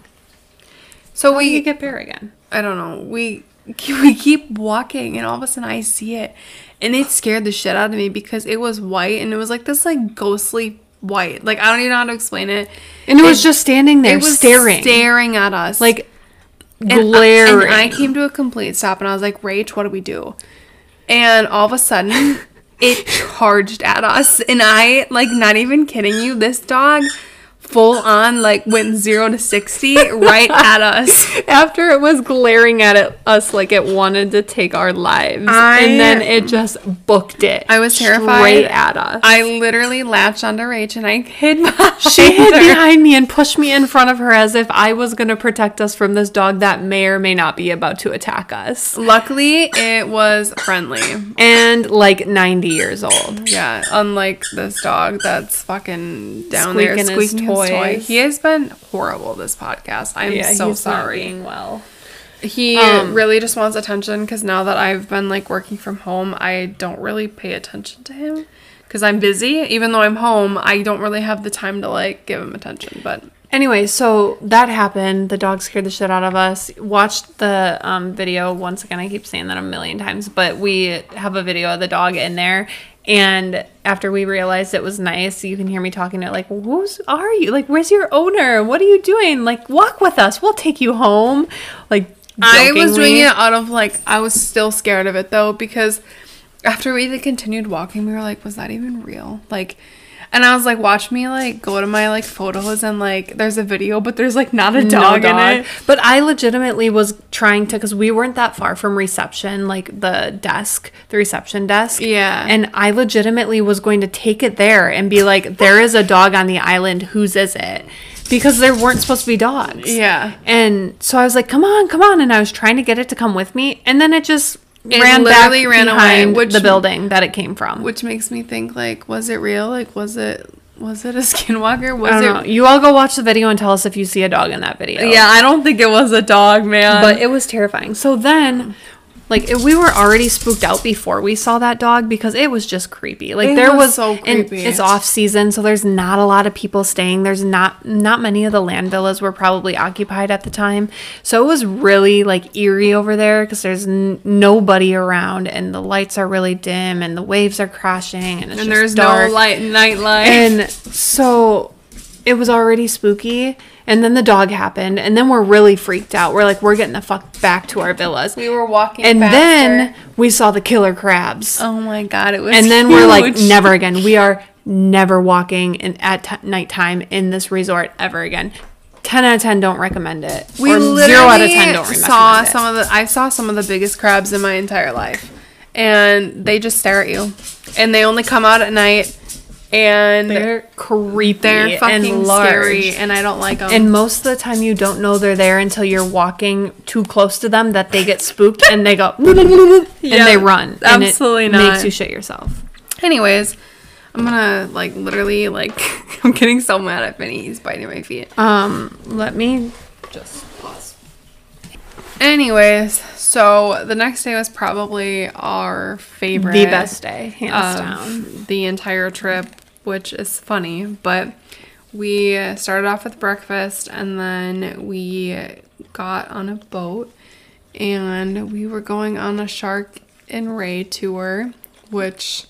So How we did you get there again. I don't know. We we keep walking, and all of a sudden I see it, and it scared the shit out of me because it was white, and it was like this like ghostly white. Like I don't even know how to explain it. And it, it was just standing there, it was staring, staring at us, like glaring. And I, and I came to a complete stop, and I was like, Rach, what do we do? And all of a sudden, it charged at us, and I like not even kidding you, this dog. Full on, like, went zero to sixty right at us. After it was glaring at it, us like it wanted to take our lives. I, and then it just booked it. I was terrified. Straight at us. I literally latched onto Rach and I hid behind She hid her. behind me and pushed me in front of her as if I was going to protect us from this dog that may or may not be about to attack us. Luckily, it was friendly. And, like, ninety years old. Yeah, unlike this dog that's fucking down squeaking there squeaking Toy. He has been horrible this podcast. I'm yeah, so he's sorry. Not being well, he um, really just wants attention because now that I've been like working from home, I don't really pay attention to him because I'm busy. Even though I'm home, I don't really have the time to like give him attention. But anyway, so that happened. The dog scared the shit out of us. Watched the um, video once again. I keep saying that a million times, but we have a video of the dog in there. And after we realized it was nice, you can hear me talking to it like, who's are you? Like, where's your owner? What are you doing? Like, walk with us. We'll take you home. Like, jokingly. I was doing it out of, like, I was still scared of it, though, because after we continued walking, we were like, was that even real? Like, and I was like, watch me, like, go to my, like, photos and, like, there's a video, but there's, like, not a dog, no dog. in it. But I legitimately was trying to, because we weren't that far from reception, like, the desk, the reception desk. Yeah. And I legitimately was going to take it there and be like, there is a dog on the island. Whose is it? Because there weren't supposed to be dogs. Yeah. And so I was like, come on, come on. And I was trying to get it to come with me. And then it just... It ran literally back ran away, which, the building that it came from. Which makes me think, like, was it real? Like, was it was it a skinwalker? Was I don't it? Know. You all go watch the video and tell us if you see a dog in that video. Yeah, I don't think it was a dog, man. But it was terrifying. So then, like, if we were already spooked out before we saw that dog because it was just creepy. Like, it there was, was so creepy. And it's off season, so there's not a lot of people staying. There's not not many of the land villas were probably occupied at the time, so it was really like eerie over there because there's n- nobody around, and the lights are really dim, and the waves are crashing, and it's and just there's dark. no light night light, and so it was already spooky. And then the dog happened, and then we're really freaked out. We're like, we're getting the fuck back to our villas. We were walking And faster. Then we saw the killer crabs. Oh, my God. It was And then huge. We're like, never again. We are never walking in, at t- nighttime in this resort ever again. ten out of ten don't recommend it. We or literally zero out of ten don't saw recommend some it. Of the, I saw some of the biggest crabs in my entire life. And they just stare at you. And they only come out at night. And they're creepy they're fucking and large. Scary, and I don't like them. And most of the time, you don't know they're there until you're walking too close to them that they get spooked and they go, and yeah, they run. Absolutely and it not. Makes you shit yourself. Anyways, I'm gonna like literally like I'm getting so mad at Vinny. He's biting my feet. Um, let me just pause. Anyways, so the next day was probably our favorite, the best day, hands down, the entire trip, which is funny, but we started off with breakfast and then we got on a boat and we were going on a shark and ray tour, which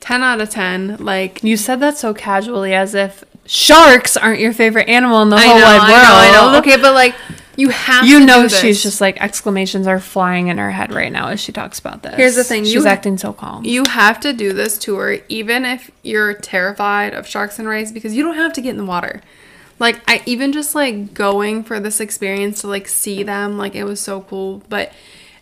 ten out of ten. Like, you said that so casually as if sharks aren't your favorite animal in the whole wide world. I know, I know. Okay, but like, you have you to know do this. She's just like, exclamations are flying in her head right now as she talks about this. Here's the thing. She's you, acting so calm. You have to do this tour even if you're terrified of sharks and rays, because you don't have to get in the water. Like, I even just like going for this experience to like see them, like it was so cool. But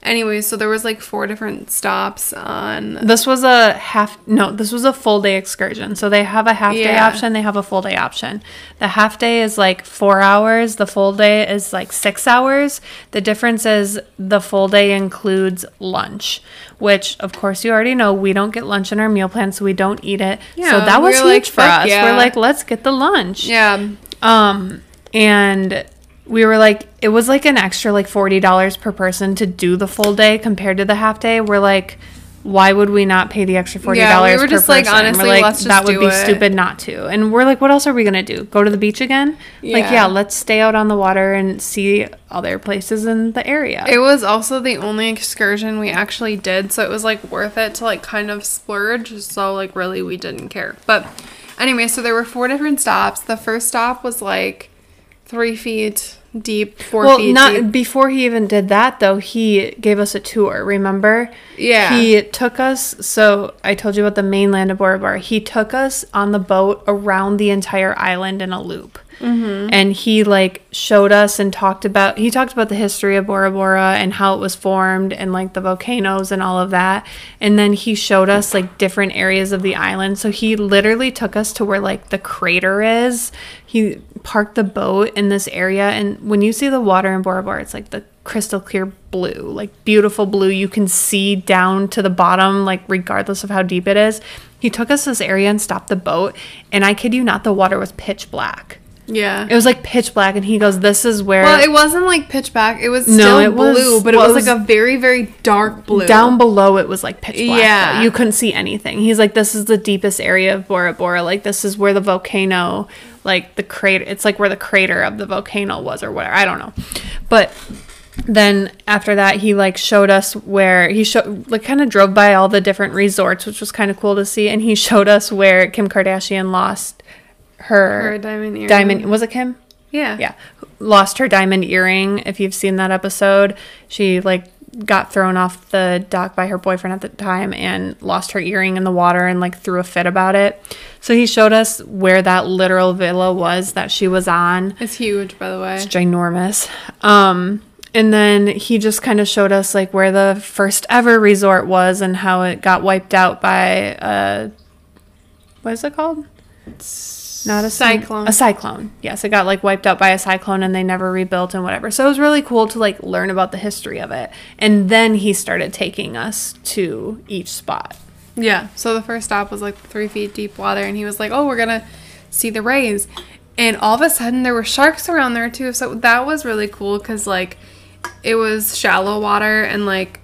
anyways, so there was like four different stops on... This was a half... No, this was a full day excursion. So they have a half day yeah. option. They have a full day option. The half day is like four hours. The full day is like six hours. The difference is the full day includes lunch, which of course you already know, we don't get lunch in our meal plan, so we don't eat it. Yeah, so that was huge like, for us. Yeah. We're like, let's get the lunch. Yeah. Um, and... we were like, it was like an extra like forty dollars per person to do the full day compared to the half day. We're like, why would we not pay the extra forty dollars per person? Yeah, we were just like, honestly, let's just do it. That would be stupid not to. And we're like, what else are we going to do? Go to the beach again? Yeah. Like, yeah, let's stay out on the water and see other places in the area. It was also the only excursion we actually did, so it was like worth it to like kind of splurge. So like really we didn't care. But anyway, so there were four different stops. The first stop was like Three feet deep, four well, feet not, deep. Well, not before he even did that, though, he gave us a tour, remember? Yeah. He took us, so I told you about the mainland of Bora Bora. He took us on the boat around the entire island in a loop. Mm-hmm. And he, like, showed us and talked about, he talked about the history of Bora Bora and how it was formed and, like, the volcanoes and all of that. And then he showed us, like, different areas of the island. So he literally took us to where, like, the crater is. He parked the boat in this area, and when you see the water in Bora Bora, it's like the crystal clear blue, like beautiful blue. You can see down to the bottom, like regardless of how deep it is. He took us this area and stopped the boat, and I kid you not, the water was pitch black. Yeah, it was like pitch black, and he goes, "This is where." Well, it wasn't like pitch black. It was still no, it blue, was, but it well, was like a very, very dark blue. Down below, it was like pitch black. Yeah, though. You couldn't see anything. He's like, "This is the deepest area of Bora Bora. Like, this is where the volcano, like the crater. It's like where the crater of the volcano was, or whatever. I don't know." But then after that, he like showed us where he showed, like, kind of drove by all the different resorts, which was kind of cool to see. And he showed us where Kim Kardashian lost Her, her diamond earring. Diamond, was it Kim? Yeah. Yeah. Lost her diamond earring. If you've seen that episode, she like got thrown off the dock by her boyfriend at the time and lost her earring in the water and like threw a fit about it. So he showed us where that literal villa was that she was on. It's huge, by the way. It's ginormous. Um, and then he just kind of showed us like where the first ever resort was and how it got wiped out by uh, what is it called? It's Not a cyclone. A cyclone. Yes, it got like wiped out by a cyclone and they never rebuilt and whatever. So it was really cool to like learn about the history of it. And then he started taking us to each spot. Yeah. So the first stop was like three feet deep water, and he was like, "Oh, we're gonna see the rays," and all of a sudden there were sharks around there too. So that was really cool because like it was shallow water and like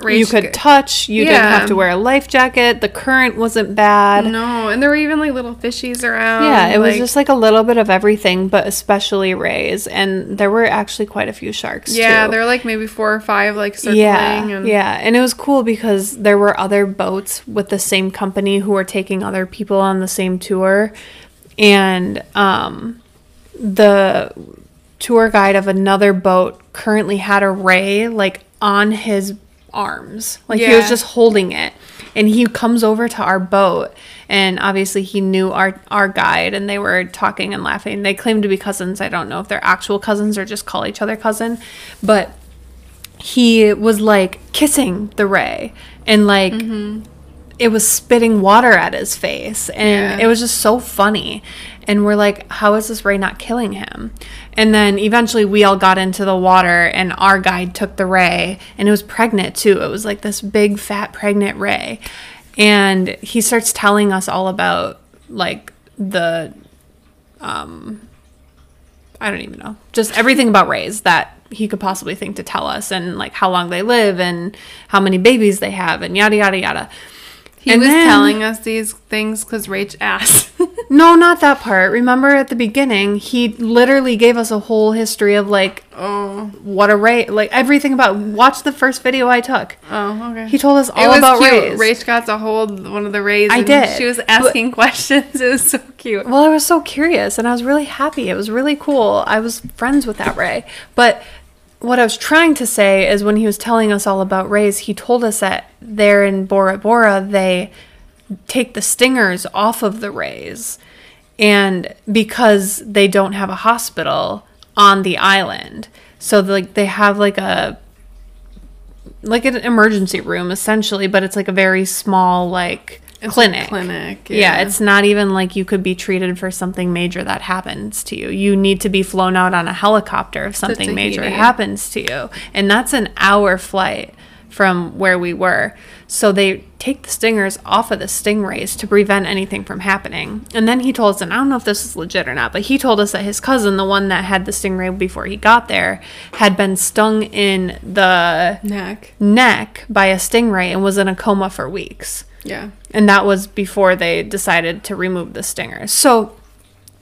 Rage. You could touch. You yeah. didn't have to wear a life jacket. The current wasn't bad. No, and there were even like little fishies around. Yeah, it like, was just like a little bit of everything, but especially rays. And there were actually quite a few sharks. Yeah, there were like maybe four or five like circling. Yeah, and yeah, and it was cool because there were other boats with the same company who were taking other people on the same tour, and um, the tour guide of another boat currently had a ray like on his arms, like yeah. he was just holding it, and he comes over to our boat, and obviously he knew our our guide, and they were talking and laughing. They claimed to be cousins. I don't know if they're actual cousins or just call each other cousin, but he was like kissing the ray, and like mm-hmm. it was spitting water at his face, and yeah. it was just so funny. And we're like, how is this ray not killing him? And then eventually we all got into the water, and our guide took the ray, and it was pregnant too. It was like this big fat pregnant ray, And he starts telling us all about, like, the, um, I don't even know, just everything about rays that he could possibly think to tell us, and, like, how long they live and how many babies they have and yada, yada, yada. He and was then, telling us these things because Rach asked. No, not that part. Remember at the beginning, he literally gave us a whole history of, like, oh, what a ray, like, everything about, watch the first video I took. Oh, okay. He told us all about rays. It was cute. Rach got to hold one of the rays. I and did. She was asking but, questions. It was so cute. Well, I was so curious, and I was really happy. It was really cool. I was friends with that ray. But what I was trying to say is, when he was telling us all about rays, he told us that there in Bora Bora, they take the stingers off of the rays, and because they don't have a hospital on the island, so like they have like a like an emergency room essentially, but it's like a very small like it's clinic. Clinic, yeah. yeah. It's not even like you could be treated for something major that happens to you. You need to be flown out on a helicopter if something major happens to you. And that's an hour flight from where we were. So they take the stingers off of the stingrays to prevent anything from happening. And then he told us, and I don't know if this is legit or not, but he told us that his cousin, the one that had the stingray before he got there, had been stung in the neck, neck by a stingray and was in a coma for weeks. Yeah. And that was before they decided to remove the stingers. So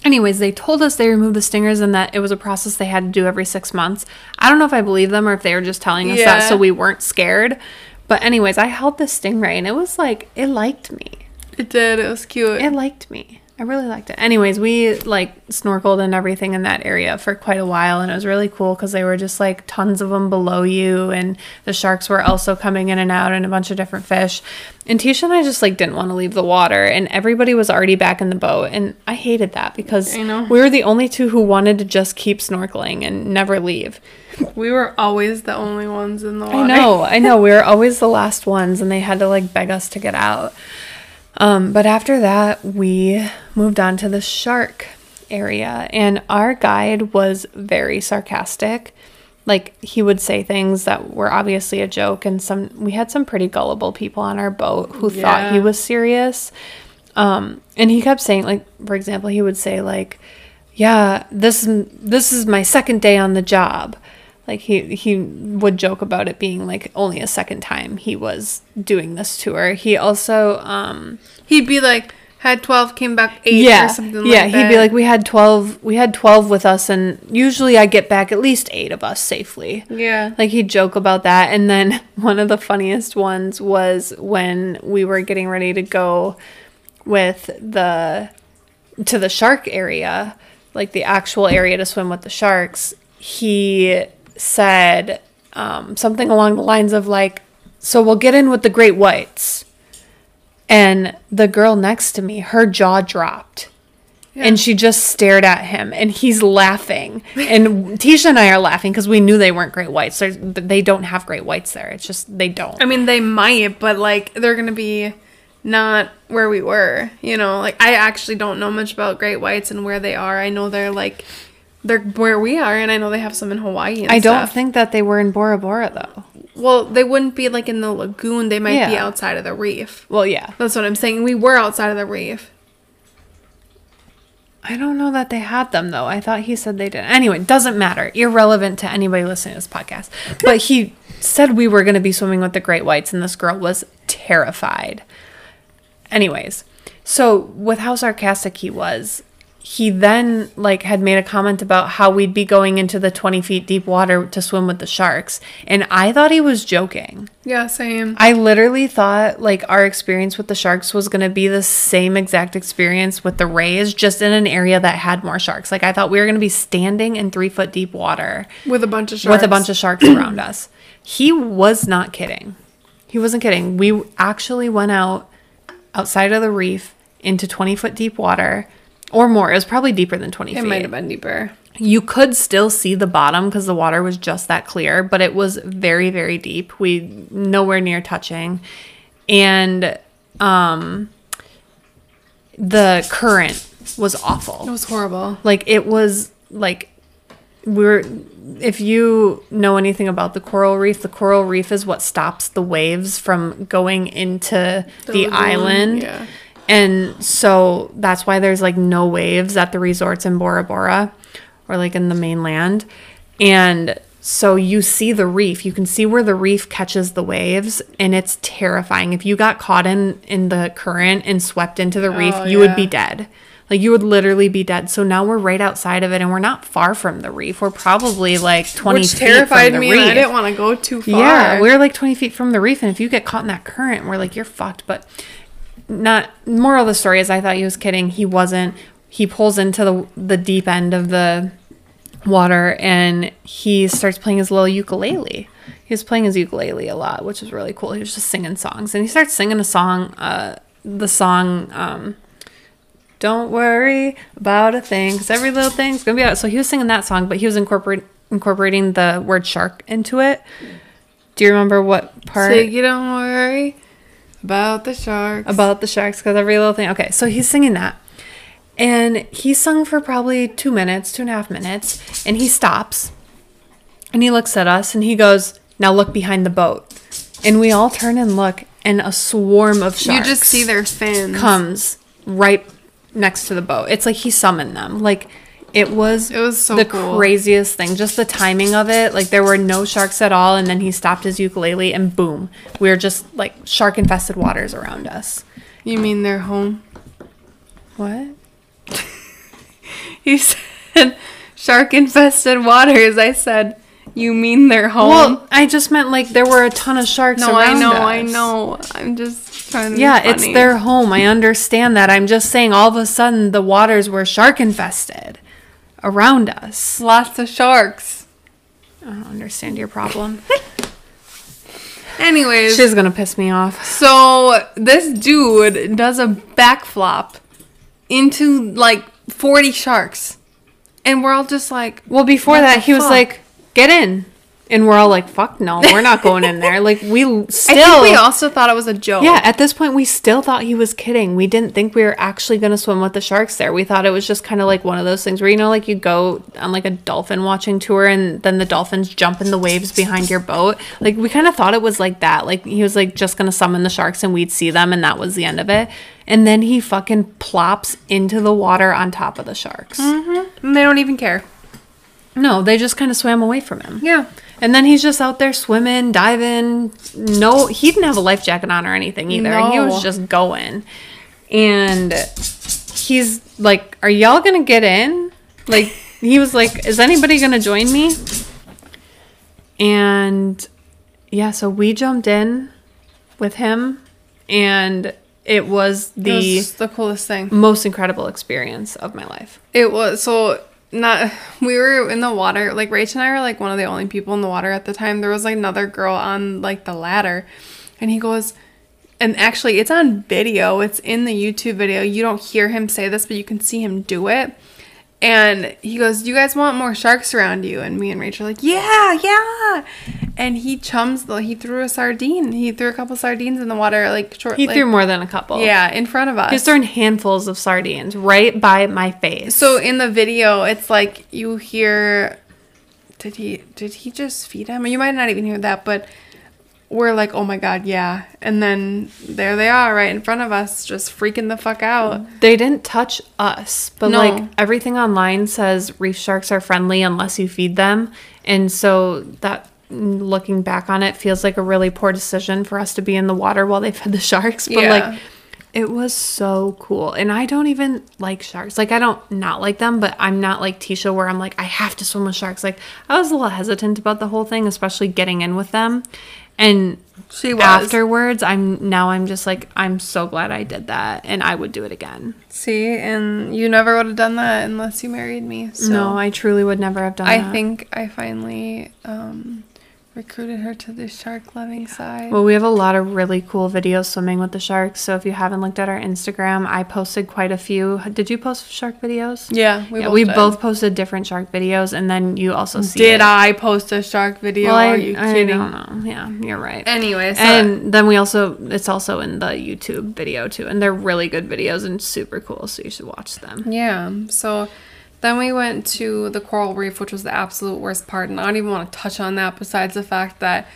anyways, they told us they removed the stingers and that it was a process they had to do every six months. I don't know if I believe them or if they were just telling us yeah. that so we weren't scared. But anyways, I held the stingray and it was like, it liked me. It did. It was cute. It liked me. I really liked it. Anyways, we like snorkeled and everything in that area for quite a while, and it was really cool because they were just like tons of them below you, and the sharks were also coming in and out and a bunch of different fish. And Tisha and I just like didn't want to leave the water, and everybody was already back in the boat, and I hated that because I know. We were the only two who wanted to just keep snorkeling and never leave. We were always the only ones in the water. I know, I know. We were always the last ones, and they had to like beg us to get out. Um, but after that, we moved on to the shark area, and our guide was very sarcastic. Like, he would say things that were obviously a joke, and some we had some pretty gullible people on our boat who yeah. thought he was serious. Um, and he kept saying, like, for example, he would say, like, yeah, this, this is my second day on the job. Like, he, he would joke about it being, like, only a second time he was doing this tour. He also, um... He'd be like, had twelve, came back eight yeah, or something yeah, like that. Yeah, he'd be like, we had twelve, we had twelve with us, and usually I get back at least eight of us safely. Yeah. Like, he'd joke about that. And then one of the funniest ones was when we were getting ready to go with the... to the shark area, like, the actual area to swim with the sharks, he... said um, something along the lines of, like, so we'll get in with the great whites. And the girl next to me, her jaw dropped. Yeah. And she just stared at him. And he's laughing. And Tisha and I are laughing because we knew they weren't great whites. There's, they don't have great whites there. It's just they don't. I mean, they might, but, like, they're going to be not where we were. You know, like, I actually don't know much about great whites and where they are. I know they're, like... They're where we are, and I know they have some in Hawaii and I don't stuff. Think that they were in Bora Bora, though. Well, they wouldn't be, like, in the lagoon. They might yeah. be outside of the reef. Well, yeah. That's what I'm saying. We were outside of the reef. I don't know that they had them, though. I thought he said they didn't. Anyway, doesn't matter. Irrelevant to anybody listening to this podcast. But he said we were going to be swimming with the great whites, and this girl was terrified. Anyways, so with how sarcastic he was... He then, like, had made a comment about how we'd be going into the twenty feet deep water to swim with the sharks. And I thought he was joking. Yeah, same. I literally thought, like, our experience with the sharks was going to be the same exact experience with the rays, just in an area that had more sharks. Like, I thought we were going to be standing in three foot deep water. With a bunch of sharks. With a bunch of sharks around us. He was not kidding. He wasn't kidding. We actually went out outside of the reef into twenty foot deep water. Or more. It was probably deeper than twenty feet. It might have been deeper. You could still see the bottom because the water was just that clear, but it was very, very deep. We nowhere near touching. And um, the current was awful. It was horrible. Like, it was, like, we were if you know anything about the coral reef, the coral reef is what stops the waves from going into the, the island. Yeah. And so that's why there's like no waves at the resorts in Bora Bora or like in the mainland. And so you see the reef, you can see where the reef catches the waves, and it's terrifying. If you got caught in, in the current and swept into the reef, oh, you yeah. would be dead. Like, you would literally be dead. So now we're right outside of it, and we're not far from the reef. We're probably, like, twenty feet from the reef. Which terrified me, and I didn't want to go too far. Yeah, we're, like, twenty feet from the reef, and if you get caught in that current, we're like, you're fucked. But not – moral of the story is I thought he was kidding. He wasn't. He pulls into the the deep end of the water, and he starts playing his little ukulele. He was playing his ukulele a lot, which is really cool. He was just singing songs. And he starts singing a song, uh, the song – um Don't worry about a thing, because every little thing's going to be out. So he was singing that song, but he was incorporate, incorporating the word shark into it. Do you remember what part? So you don't worry about the sharks. About the sharks, because every little thing. Okay, so he's singing that. And he sung for probably two minutes, two and a half minutes. And he stops. And he looks at us, and he goes, now look behind the boat. And we all turn and look, and a swarm of sharks. You just see their fins. Comes right next to the boat. It's like he summoned them. Like, it was it was so the cool. craziest thing. Just the timing of it. Like, there were no sharks at all, and then he stopped his ukulele, and boom, we we're just like shark infested waters around us. You mean they're home? What? You said shark infested waters. I said, you mean they're home? Well, I just meant like there were a ton of sharks no, around us. No, I know, us. I know. I'm just trying to Yeah, be funny. It's their home. I understand that. I'm just saying all of a sudden the waters were shark infested around us. Lots of sharks. I don't understand your problem. Anyways. She's going to piss me off. So this dude does a backflop into like forty sharks. And we're all just like. Well, before that, he fuck? was like. Get in. And we're all like, fuck no, we're not going in there. Like, we still... I think we also thought it was a joke. Yeah, at this point, we still thought he was kidding. We didn't think we were actually going to swim with the sharks there. We thought it was just kind of like one of those things where, you know, like you go on like a dolphin watching tour and then the dolphins jump in the waves behind your boat. Like, we kind of thought it was like that. Like, he was like just going to summon the sharks and we'd see them and that was the end of it. And then he fucking plops into the water on top of the sharks. Mm-hmm. And they don't even care. No, they just kind of swam away from him. Yeah. And then he's just out there swimming, diving. No, he didn't have a life jacket on or anything either. No. He was just going. And he's like, are y'all going to get in? Like, he was like, is anybody going to join me? And yeah, so we jumped in with him. And it was the, it was the coolest thing. Most incredible experience of my life. It was so... Not, we were in the water, like Rach and I were like one of the only people in the water at the time. There was like another girl on like the ladder, and he goes, and actually it's on video, it's in the YouTube video. You don't hear him say this, but you can see him do it. And he goes, do you guys want more sharks around you? And me and Rachel are like, yeah, yeah. And he chums, the, he threw a sardine. He threw a couple sardines in the water. like short, He like, threw more than a couple. Yeah, in front of us. He's throwing handfuls of sardines right by my face. So in the video, it's like you hear, did he did he just feed him? You might not even hear that, but we're like, oh my God, yeah. And then there they are right in front of us, just freaking the fuck out. They didn't touch us, but no. like everything online says reef sharks are friendly unless you feed them. And so that, looking back on it, feels like a really poor decision for us to be in the water while they fed the sharks. But yeah. like, it was so cool. And I don't even like sharks. Like, I don't not like them, but I'm not like Tisha where I'm like, I have to swim with sharks. Like, I was a little hesitant about the whole thing, especially getting in with them. And she was. afterwards, I'm now I'm just like, I'm so glad I did that, and I would do it again. See, and you never would have done that unless you married me. So. No, I truly would never have done I that. I think I finally um, recruited her to the shark-loving side. Well, we have a lot of really cool videos swimming with the sharks, so if you haven't looked at our Instagram, I posted quite a few. Did you post shark videos? Yeah, we, yeah, both, we both posted different shark videos, and then you also see Did it. I post a shark video? Well, I, Are you I kidding? I don't know. Yeah, you're right. Anyway. So and then we also, it's also in the YouTube video, too, and they're really good videos and super cool, so you should watch them. Yeah, so... Then we went to the coral reef, which was the absolute worst part, and I don't even want to touch on that besides the fact that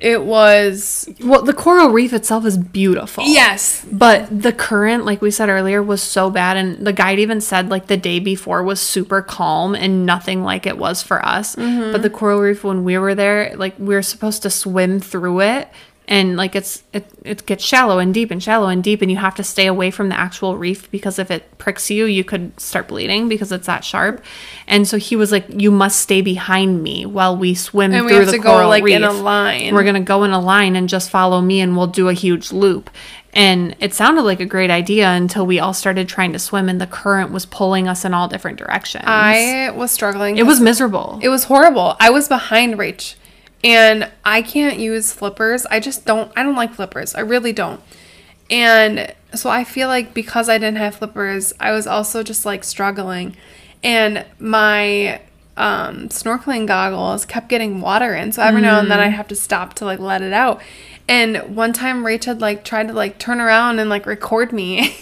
it was... Well, the coral reef itself is beautiful. Yes. But the current, like we said earlier, was so bad. And the guide even said, like, the day before was super calm and nothing like it was for us. Mm-hmm. But the coral reef, when we were there, like, we were supposed to swim through it. And, like, it's it, it gets shallow and deep and shallow and deep. And you have to stay away from the actual reef because if it pricks you, you could start bleeding because it's that sharp. And so he was like, you must stay behind me while we swim and through we the coral go, like, reef. And we have to go, like, in a line. We're going to go in a line and just follow me and we'll do a huge loop. And it sounded like a great idea until we all started trying to swim and the current was pulling us in all different directions. I was struggling. It was miserable. It was horrible. I was behind Rach. And I can't use flippers. I just don't. I don't like flippers. I really don't. And so I feel like because I didn't have flippers, I was also just like struggling. And my um, snorkeling goggles kept getting water in. So every mm. now and then I'd have to stop to like let it out. And one time Rach had like tried to like turn around and like record me.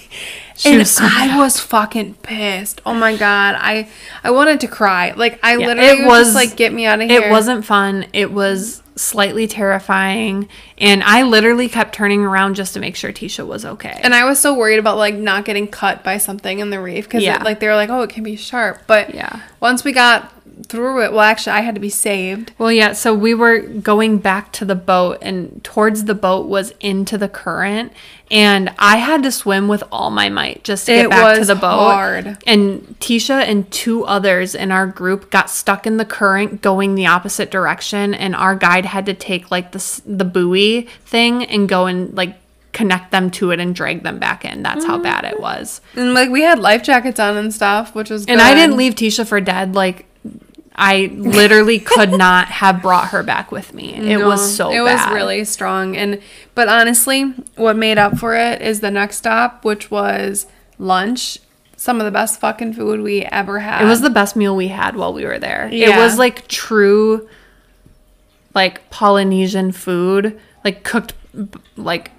She was so I was fucking pissed. Oh my God. I I wanted to cry. Like I yeah, literally it was, was just like, get me out of here. It wasn't fun. It was slightly terrifying. And I literally kept turning around just to make sure Tisha was okay. And I was so worried about like not getting cut by something in the reef. Because yeah. like they were like, oh, it can be sharp. But yeah. once we got through it, well, actually, I had to be saved. Well, yeah. So we were going back to the boat and towards the boat was into the current. And I had to swim with all my might just to get it back to the boat. Hard. And Tisha and two others in our group got stuck in the current going the opposite direction. And our guide had to take like the, the buoy thing and go and like connect them to it and drag them back in. That's how bad it was. And like we had life jackets on and stuff, which was good. And I didn't leave Tisha for dead. Like I literally could not have brought her back with me. It no, was so it bad. It was really strong. And but honestly, what made up for it is the next stop, which was lunch. Some of the best fucking food we ever had. It was the best meal we had while we were there. Yeah. It was like true like Polynesian food, like cooked like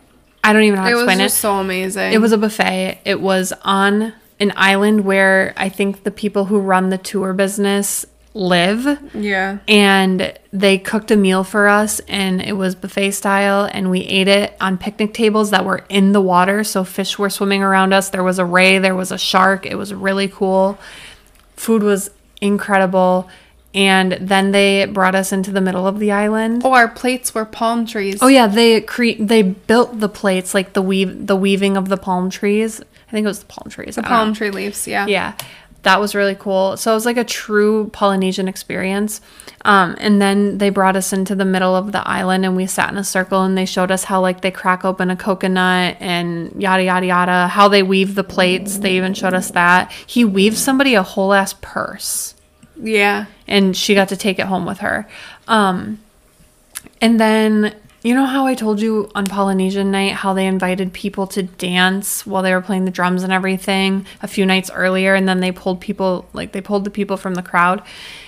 I don't even know how to explain it. It was just so amazing. It was a buffet. It was on an island where I think the people who run the tour business live. Yeah. And they cooked a meal for us and it was buffet style and we ate it on picnic tables that were in the water. So fish were swimming around us. There was a ray, there was a shark. It was really cool. Food was incredible. And then they brought us into the middle of the island. Oh, our plates were palm trees. Oh yeah, they cre- they built the plates like the weave the weaving of the palm trees. I think it was the palm trees. The palm know. tree leaves, yeah. Yeah. That was really cool. So it was like a true Polynesian experience. Um, and then they brought us into the middle of the island and we sat in a circle and they showed us how like they crack open a coconut and yada, yada, yada, how they weave the plates. They even showed us that. He weaved somebody a whole ass purse. Yeah. And she got to take it home with her. Um, and then... You know how I told you on Polynesian night how they invited people to dance while they were playing the drums and everything a few nights earlier, and then they pulled people, like they pulled the people from the crowd.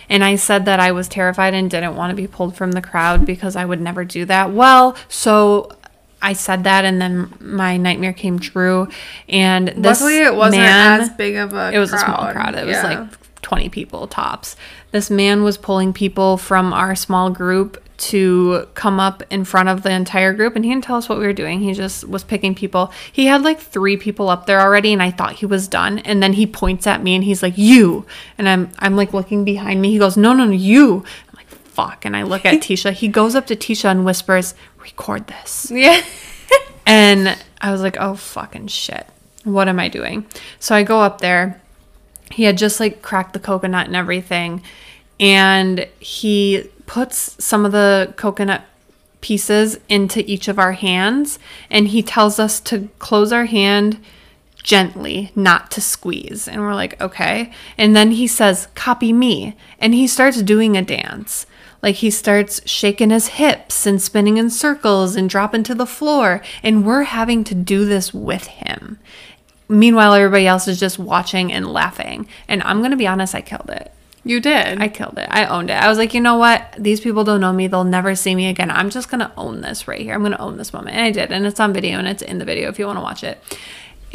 And I said that I was terrified and didn't want to be pulled from the crowd because I would never do that. Well, so I said that, and then my nightmare came true. And this luckily, it wasn't man, as big of a. It was crowd. a small crowd. It yeah. was like twenty people tops. This man was pulling people from our small group to come up in front of the entire group, and he didn't tell us what we were doing. He just was picking people. He had like three people up there already, and I thought he was done. And then he points at me and he's like, "You." And I'm I'm like looking behind me. He goes, "No, no, no, you." I'm like, "Fuck." And I look at Tisha. He goes up to Tisha and whispers, "Record this." Yeah. And I was like, "Oh fucking shit. What am I doing?" So I go up there. He had just like cracked the coconut and everything. And he puts some of the coconut pieces into each of our hands, and he tells us to close our hand gently, not to squeeze. And we're like, okay. And then he says, "Copy me." And he starts doing a dance. Like he starts shaking his hips and spinning in circles and dropping to the floor. And we're having to do this with him. Meanwhile, everybody else is just watching and laughing. And I'm going to be honest, I killed it. You did. I killed it. I owned it. I was like, you know what? These people don't know me. They'll never see me again. I'm just going to own this right here. I'm going to own this moment. And I did. And it's on video and it's in the video if you want to watch it.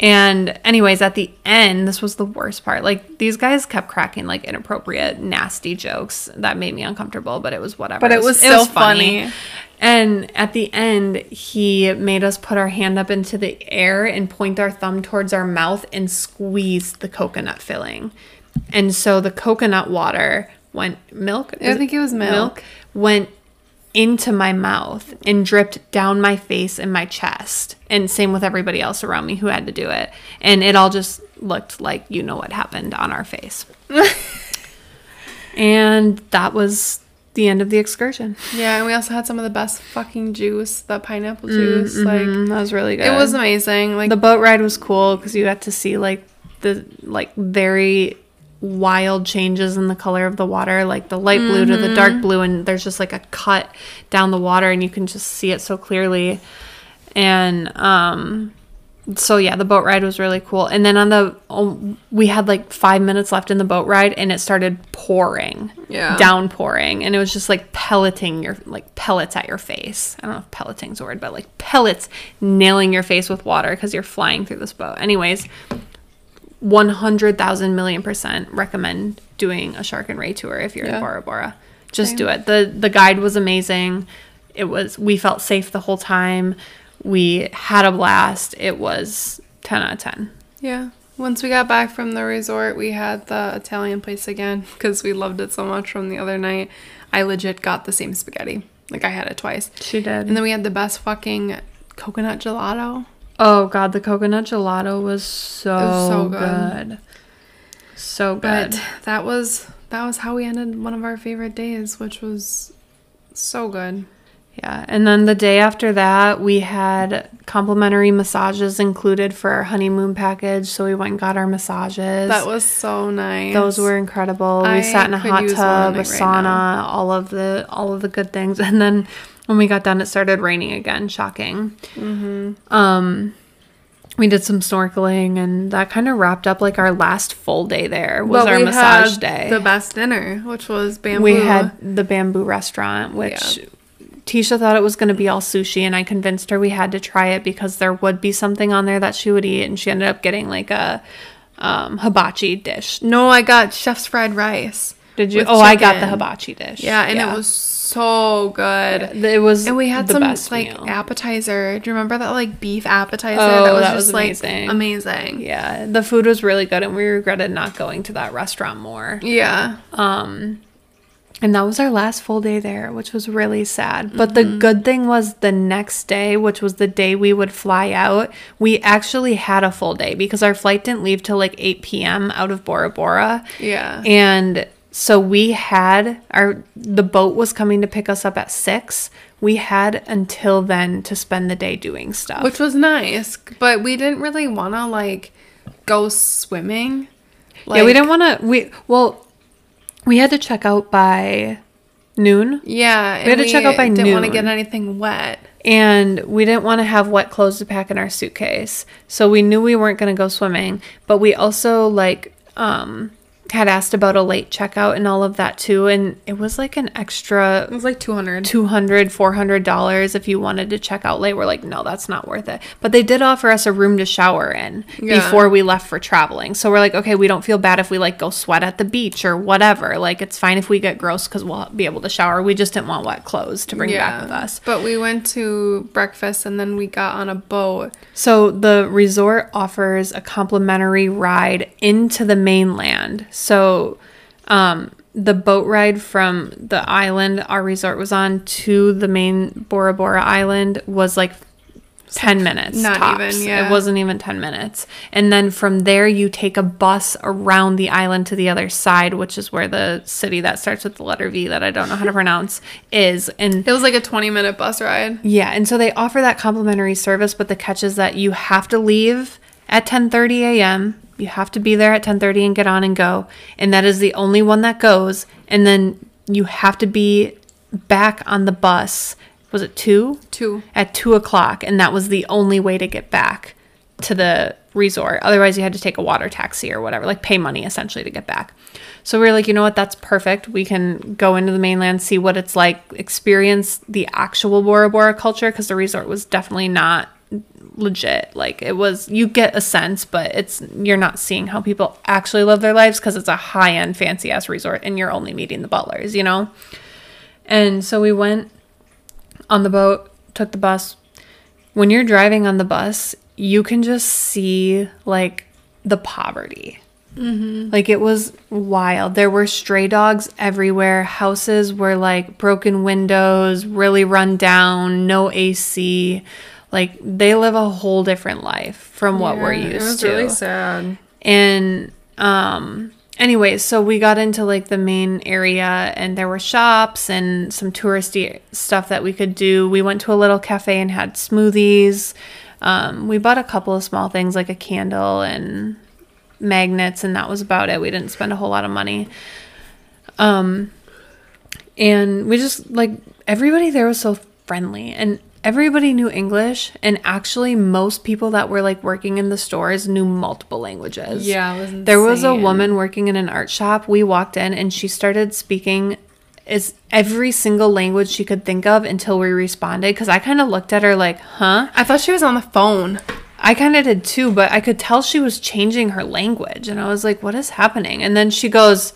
And anyways, at the end, this was the worst part. Like, these guys kept cracking like inappropriate, nasty jokes that made me uncomfortable, but it was whatever. But it was so it was funny. funny. And at the end, he made us put our hand up into the air and point our thumb towards our mouth and squeeze the coconut filling. And so the coconut water went milk. I think it was milk. Milk went into my mouth and dripped down my face and my chest. And same with everybody else around me who had to do it. And it all just looked like, you know what happened on our face. And that was the end of the excursion. Yeah, and we also had some of the best fucking juice, the pineapple juice. Mm-hmm. Like, that was really good. It was amazing. Like, the boat ride was cool because you got to see like the like very wild changes in the color of the water, like the light blue mm-hmm. to the dark blue, and there's just like a cut down the water and you can just see it so clearly. And um so yeah, the boat ride was really cool. And then on the um, we had like five minutes left in the boat ride and it started pouring, yeah downpouring, and it was just like pelleting your like pellets at your face. I don't know if pelleting's a word, but like pellets nailing your face with water because you're flying through this boat. Anyways, one hundred thousand million percent recommend doing a Shark and Ray tour if you're yeah. in Bora Bora. Just Same. do it. The the guide was amazing. It was we felt safe the whole time. We had a blast. It was ten out of ten. Yeah. Once we got back from the resort, we had the Italian place again because we loved it so much from the other night. I legit got the same spaghetti. Like, I had it twice. She did. And then we had the best fucking coconut gelato. Oh, God, the coconut gelato was so, was so good. good. So good. But that was, that was how we ended one of our favorite days, which was so good. Yeah, and then the day after that, we had complimentary massages included for our honeymoon package, so we went and got our massages. That was so nice. Those were incredible. I we sat in a hot tub, a sauna, right all of the all of the good things, and then when we got done, it started raining again. Shocking. Mm-hmm. Um, we did some snorkeling, and that kind of wrapped up like our last full day there. Was but our we massage had day the best dinner, which was bamboo. We had the bamboo restaurant, which yeah. Tisha thought it was going to be all sushi, and I convinced her we had to try it because there would be something on there that she would eat, and she ended up getting like a um, hibachi dish. No, I got chef's fried rice. Did you? Oh, chicken. I got the hibachi dish. Yeah, and yeah. it was so good. Yeah, it was And we had the some best like meal. appetizer. Do you remember that like beef appetizer? Oh, that was that just was amazing. like amazing. Yeah, the food was really good, and we regretted not going to that restaurant more. Yeah. Um. And that was our last full day there, which was really sad. But mm-hmm. the good thing was the next day, which was the day we would fly out, we actually had a full day because our flight didn't leave till like eight p.m. out of Bora Bora. Yeah. And so we had our, the boat was coming to pick us up at six. We had until then to spend the day doing stuff. Which was nice. But we didn't really want to like go swimming. Like, yeah, we didn't want to, we, well... We had to check out by noon. Yeah. We had to we check out by didn't noon. Didn't want to get anything wet. And we didn't want to have wet clothes to pack in our suitcase. So we knew we weren't going to go swimming. But we also, like, um, had asked about a late checkout and all of that, too. And it was, like, an extra... It was, like, two hundred dollars. two hundred dollars, four hundred dollars if you wanted to check out late. We're like, no, that's not worth it. But they did offer us a room to shower in yeah. before we left for traveling. So we're like, okay, we don't feel bad if we, like, go sweat at the beach or whatever. Like, it's fine if we get gross because we'll be able to shower. We just didn't want wet clothes to bring yeah. back with us. But we went to breakfast and then we got on a boat. So the resort offers a complimentary ride into the mainland. So, um, the boat ride from the island our resort was on to the main Bora Bora island was like ten minutes. Not tops. even, yeah. It wasn't even ten minutes. And then from there, you take a bus around the island to the other side, which is where the city that starts with the letter V that I don't know how to pronounce is. And it was like a twenty minute bus ride. Yeah. And so they offer that complimentary service, but the catch is that you have to leave at ten thirty a.m. You have to be there at ten thirty and get on and go. And that is the only one that goes. And then you have to be back on the bus. Was it two? Two. At two o'clock. And that was the only way to get back to the resort. Otherwise, you had to take a water taxi or whatever, like pay money essentially to get back. So we were like, you know what? That's perfect. We can go into the mainland, see what it's like, experience the actual Bora Bora culture because the resort was definitely not legit. Like, it was, you get a sense, but it's, you're not seeing how people actually live their lives because it's a high-end fancy ass resort and you're only meeting the butlers, you know? And so we went on the boat, took the bus. When you're driving on the bus, you can just see like the poverty. Mm-hmm. Like, it was wild. There were stray dogs everywhere. Houses were like broken windows, really run down, no A C. Like, they live a whole different life from what yeah, we're used to. It was to. really sad. And um, anyway, so we got into like the main area, and there were shops and some touristy stuff that we could do. We went to a little cafe and had smoothies. Um, we bought a couple of small things like a candle and magnets, and that was about it. We didn't spend a whole lot of money. Um, and we just, like, everybody there was so friendly, and everybody knew English, and actually most people that were like working in the stores knew multiple languages. Yeah, it was insane. There was a woman working in an art shop. We walked in and she started speaking is every single language she could think of until we responded, because I kind of looked at her like, huh? I thought she was on the phone. I kind of did too, but I could tell she was changing her language. And I was like, what is happening? And then she goes,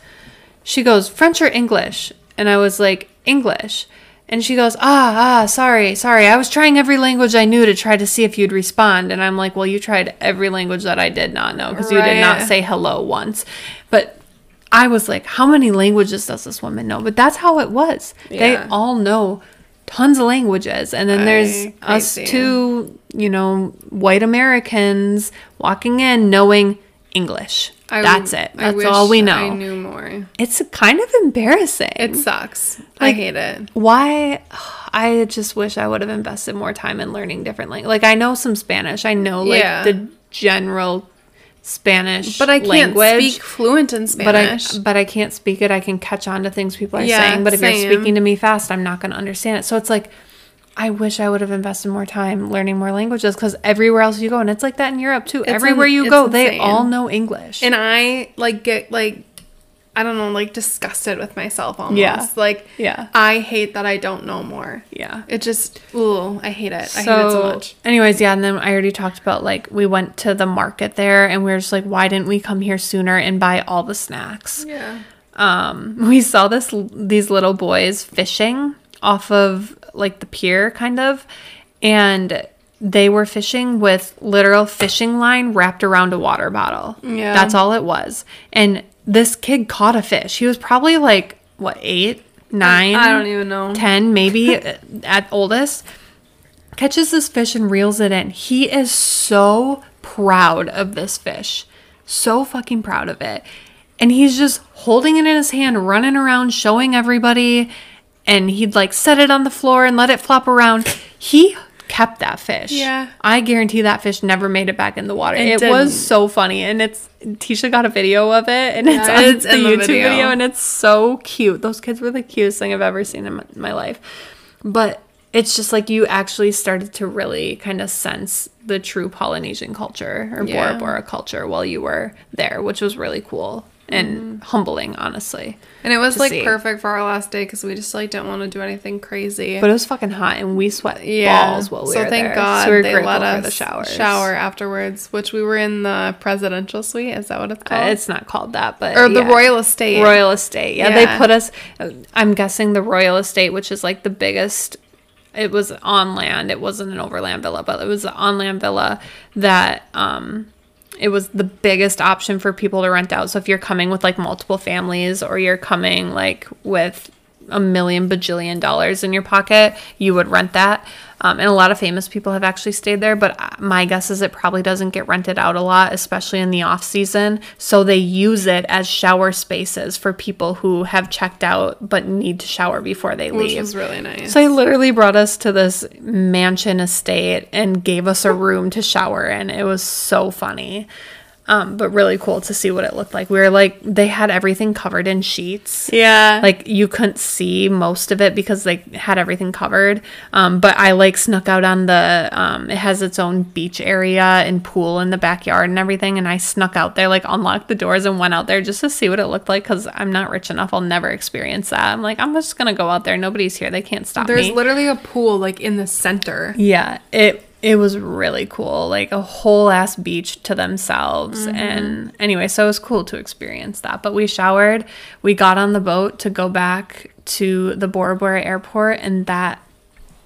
she goes, French or English? And I was like, English. And she goes, ah, ah, sorry, sorry. I was trying every language I knew to try to see if you'd respond. And I'm like, well, you tried every language that I did not know, because right. you did not say hello once. But I was like, how many languages does this woman know? But that's how it was. Yeah. They all know tons of languages. And then I, there's I us see. two, you know, white Americans walking in knowing English. I, that's it. That's all we know. I knew more. It's kind of embarrassing. It sucks. Like, I hate it. Why? I just wish I would have invested more time in learning different languages. Like, I know some Spanish. I know, like, yeah. the general Spanish But I can't language, speak fluent in Spanish. But I, but I can't speak it. I can catch on to things people are yeah, saying. But if same. you're speaking to me fast, I'm not going to understand it. So it's like, I wish I would have invested more time learning more languages, because everywhere else you go, and it's like that in Europe too. It's everywhere in, you go, insane. They all know English. And I like get like, I don't know, like disgusted with myself almost. Yeah. Like, yeah. I hate that I don't know more. Yeah. It just, ooh, I hate it. So, I hate it so much. Anyways, yeah, and then I already talked about like, we went to the market there, and we were just like, why didn't we come here sooner and buy all the snacks? Yeah. Um, we saw this these little boys fishing off of like the pier kind of, and they were fishing with literal fishing line wrapped around a water bottle. Yeah. That's all it was. And this kid caught a fish. He was probably like, what, eight, nine? I don't even know. ten maybe at oldest. Catches this fish and reels it in. He is so proud of this fish. So fucking proud of it. And he's just holding it in his hand, running around, showing everybody. And he'd like set it on the floor and let it flop around. He kept that fish. Yeah. I guarantee that fish never made it back in the water. It, it was so funny. And it's, Tisha got a video of it, and it's, yeah, it's, it's the, the YouTube video. video, and it's so cute. Those kids were the cutest thing I've ever seen in my, my life. But it's just like, you actually started to really kind of sense the true Polynesian culture, or yeah. Bora Bora culture, while you were there, which was really cool. And humbling, honestly. And it was like see. perfect for our last day, because we just like didn't want to do anything crazy. But it was fucking hot, and we sweat yeah. balls while we so were there. So thank God so we were they let us for the showers. shower afterwards, which we were in the presidential suite. Is that what it's called? Uh, it's not called that, but or yeah. the Royal Estate. Royal Estate. Yeah, yeah, they put us. I'm guessing the Royal Estate, which is like the biggest. It was on land. It wasn't an overland villa, but it was an on-land villa that. Um, It was the biggest option for people to rent out. So if you're coming with, like, multiple families, or you're coming, like, with a million bajillion dollars in your pocket, you would rent that. Um, and a lot of famous people have actually stayed there. But my guess is it probably doesn't get rented out a lot, especially in the off-season. So they use it as shower spaces for people who have checked out but need to shower before they leave. Which is really nice. So they literally brought us to this mansion estate and gave us a room to shower in. It was so funny. Um, but really cool to see what it looked like. We were like, they had everything covered in sheets. Yeah. Like, you couldn't see most of it because they had everything covered. Um, but I like snuck out on the, um, it has its own beach area and pool in the backyard and everything. And I snuck out there, like unlocked the doors and went out there just to see what it looked like. 'Cause I'm not rich enough. I'll never experience that. I'm like, I'm just going to go out there. Nobody's here. They can't stop me. There's literally a pool like in the center. Yeah. It It was really cool, like a whole ass beach to themselves. Mm-hmm. And anyway, so it was cool to experience that. But we showered, we got on the boat to go back to the Bora Bora airport, and that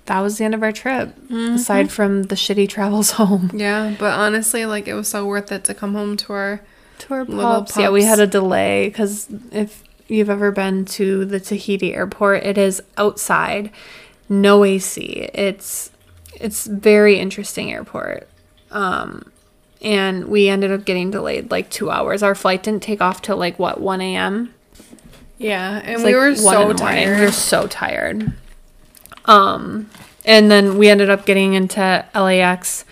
that was the end of our trip. Mm-hmm. Aside from the shitty travels home. Yeah, but honestly, like, it was so worth it to come home to our to our little pups. Yeah, we had a delay because if you've ever been to the Tahiti airport, it is outside, no A C. It's It's very interesting airport. Um, and we ended up getting delayed like two hours. Our flight didn't take off till like, what, one a.m.? Yeah, and we were so tired. We were so tired. Um, and then we ended up getting into L A X,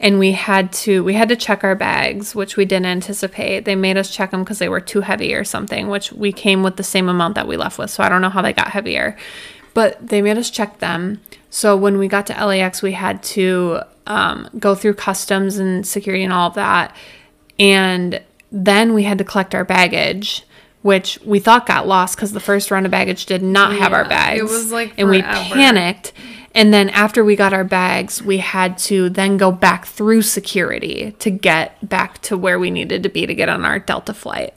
and we had to we had to check our bags, which we didn't anticipate. They made us check them because they were too heavy or something, which we came with the same amount that we left with, so I don't know how they got heavier. But they made us check them. So when we got to L A X, we had to um, go through customs and security and all of that. And then we had to collect our baggage, which we thought got lost because the first round of baggage did not yeah, have our bags. It was like forever. And we panicked. And then after we got our bags, we had to then go back through security to get back to where we needed to be to get on our Delta flight.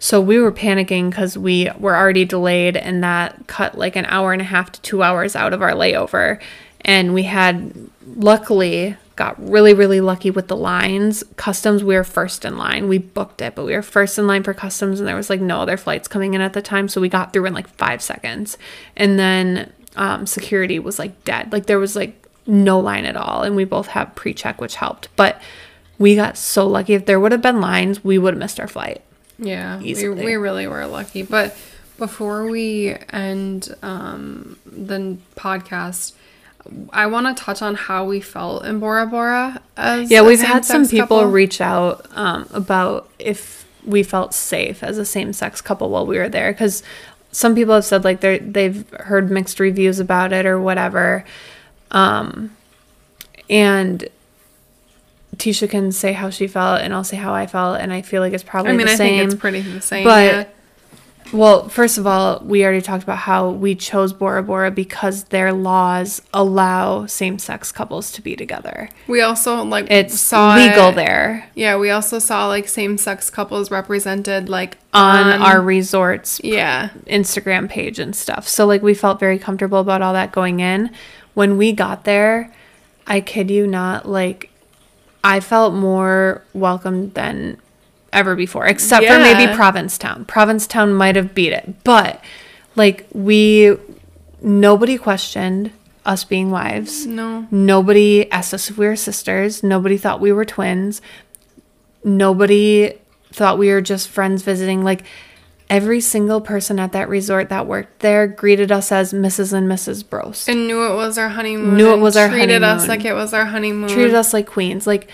So we were panicking because we were already delayed, and that cut like an hour and a half to two hours out of our layover. And we had luckily got really, really lucky with the lines. Customs, we were first in line. We booked it, but we were first in line for customs, and there was like no other flights coming in at the time. So we got through in like five seconds. And then um, security was like dead. Like there was like no line at all. And we both have pre-check, which helped. But we got so lucky. If there would have been lines, we would have missed our flight. Yeah, we, we really were lucky. But before we end um, the podcast, I want to touch on how we felt in Bora Bora. As yeah, we've had some people couple. reach out um, about if we felt safe as a same-sex couple while we were there. Because some people have said, like, they've heard mixed reviews about it or whatever. Um, and... Tisha can say how she felt, and I'll say how I felt, and I feel like it's probably I mean, the I same. I think it's pretty the same. But, yeah. Well, first of all, we already talked about how we chose Bora Bora because their laws allow same-sex couples to be together. We also, like, it's saw legal it. there. Yeah, we also saw, like, same-sex couples represented, like, on, on our resort's yeah. Instagram page and stuff. So, like, we felt very comfortable about all that going in. When we got there, I kid you not, like... I felt more welcome than ever before, except yeah. for maybe Provincetown. Provincetown might have beat it. But, like, we, nobody questioned us being wives. No. Nobody asked us if we were sisters. Nobody thought we were twins. Nobody thought we were just friends visiting. Like, every single person at that resort that worked there greeted us as Missus and Missus Brost. And knew it was our honeymoon. Knew it was our honeymoon. Treated us like it was our honeymoon. Treated us like queens. Like,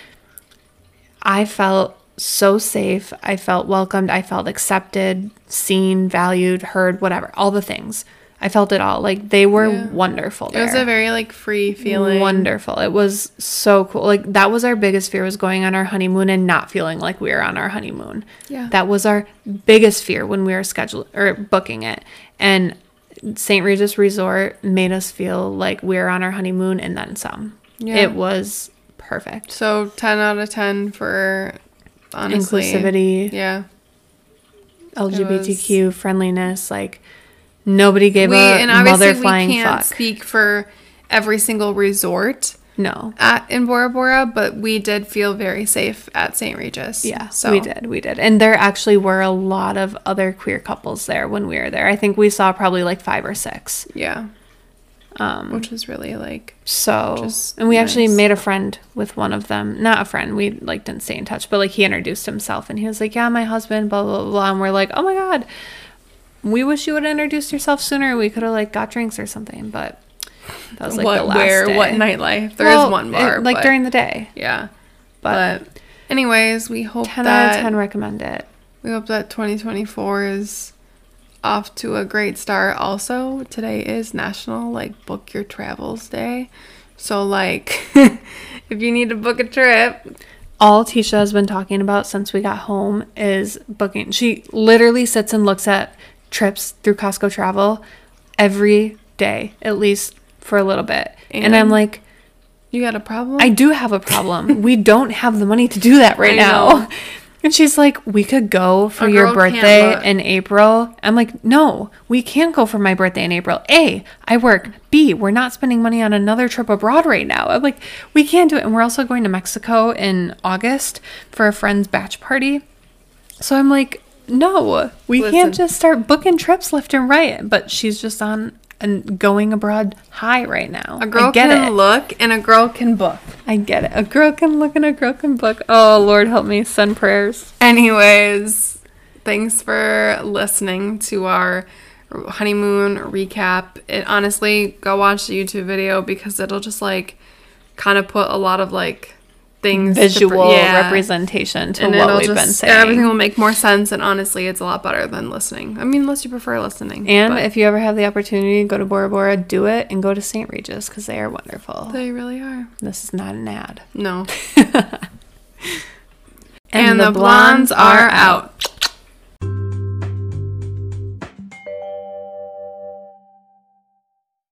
I felt so safe. I felt welcomed. I felt accepted, seen, valued, heard, whatever. All the things. I felt it all. Like, they were yeah. wonderful there. It was a very, like, free feeling. Wonderful. It was so cool. Like, that was our biggest fear, was going on our honeymoon and not feeling like we were on our honeymoon. Yeah. That was our biggest fear when we were scheduling or booking it. And Saint Regis Resort made us feel like we were on our honeymoon and then some. Yeah. It was perfect. So, ten out of ten for, honestly. Inclusivity. Yeah. L G B T Q was... friendliness. Like... Nobody gave we, a and mother flying fuck. We can't speak for every single resort no. at, in Bora Bora, but we did feel very safe at Saint Regis. Yeah, so. we did. We did. And there actually were a lot of other queer couples there when we were there. I think we saw probably like five or six. Yeah. Um, Which was really like... So... Just and we nice. actually made a friend with one of them. Not a friend. We like didn't stay in touch, but like he introduced himself and he was like, yeah, my husband, blah, blah, blah. And we're like, oh my God. We wish you would have introduced yourself sooner. We could have, like, got drinks or something, but that was, like, what, the last where, day. What nightlife? There well, is one bar. It, like, but, during the day. Yeah. But, but anyways, we hope ten that... ten out of ten recommend it. We hope that twenty twenty-four is off to a great start. Also, today is National, like, Book Your Travels Day. So, like, if you need to book a trip... All Tisha has been talking about since we got home is booking. She literally sits and looks at... trips through Costco Travel every day, at least for a little bit. And, and I'm like, You got a problem? I do have a problem. We don't have the money to do that right now. And she's like, we could go for a your birthday in April. I'm like, no, we can't go for my birthday in April. A, I work. B, we're not spending money on another trip abroad right now. I'm like, we can't do it. And we're also going to Mexico in August for a friend's batch party. So I'm like, no, we Listen. can't just start booking trips left and right. But she's just on a going abroad high right now. A girl can it. look and a girl can book. I get it. A girl can look and a girl can book. Oh, Lord, help me. Send prayers. Anyways, thanks for listening to our honeymoon recap. It, honestly, go watch the YouTube video because it'll just, like, kind of put a lot of, like, things. Visual to, yeah. representation to and what we've just, been saying. Everything will make more sense, and honestly, it's a lot better than listening. I mean, unless you prefer listening. And but. if you ever have the opportunity, go to Bora Bora, do it, and go to Saint Regis, because they are wonderful. They really are. This is not an ad. No. and, and the, the blondes, blondes are out. out.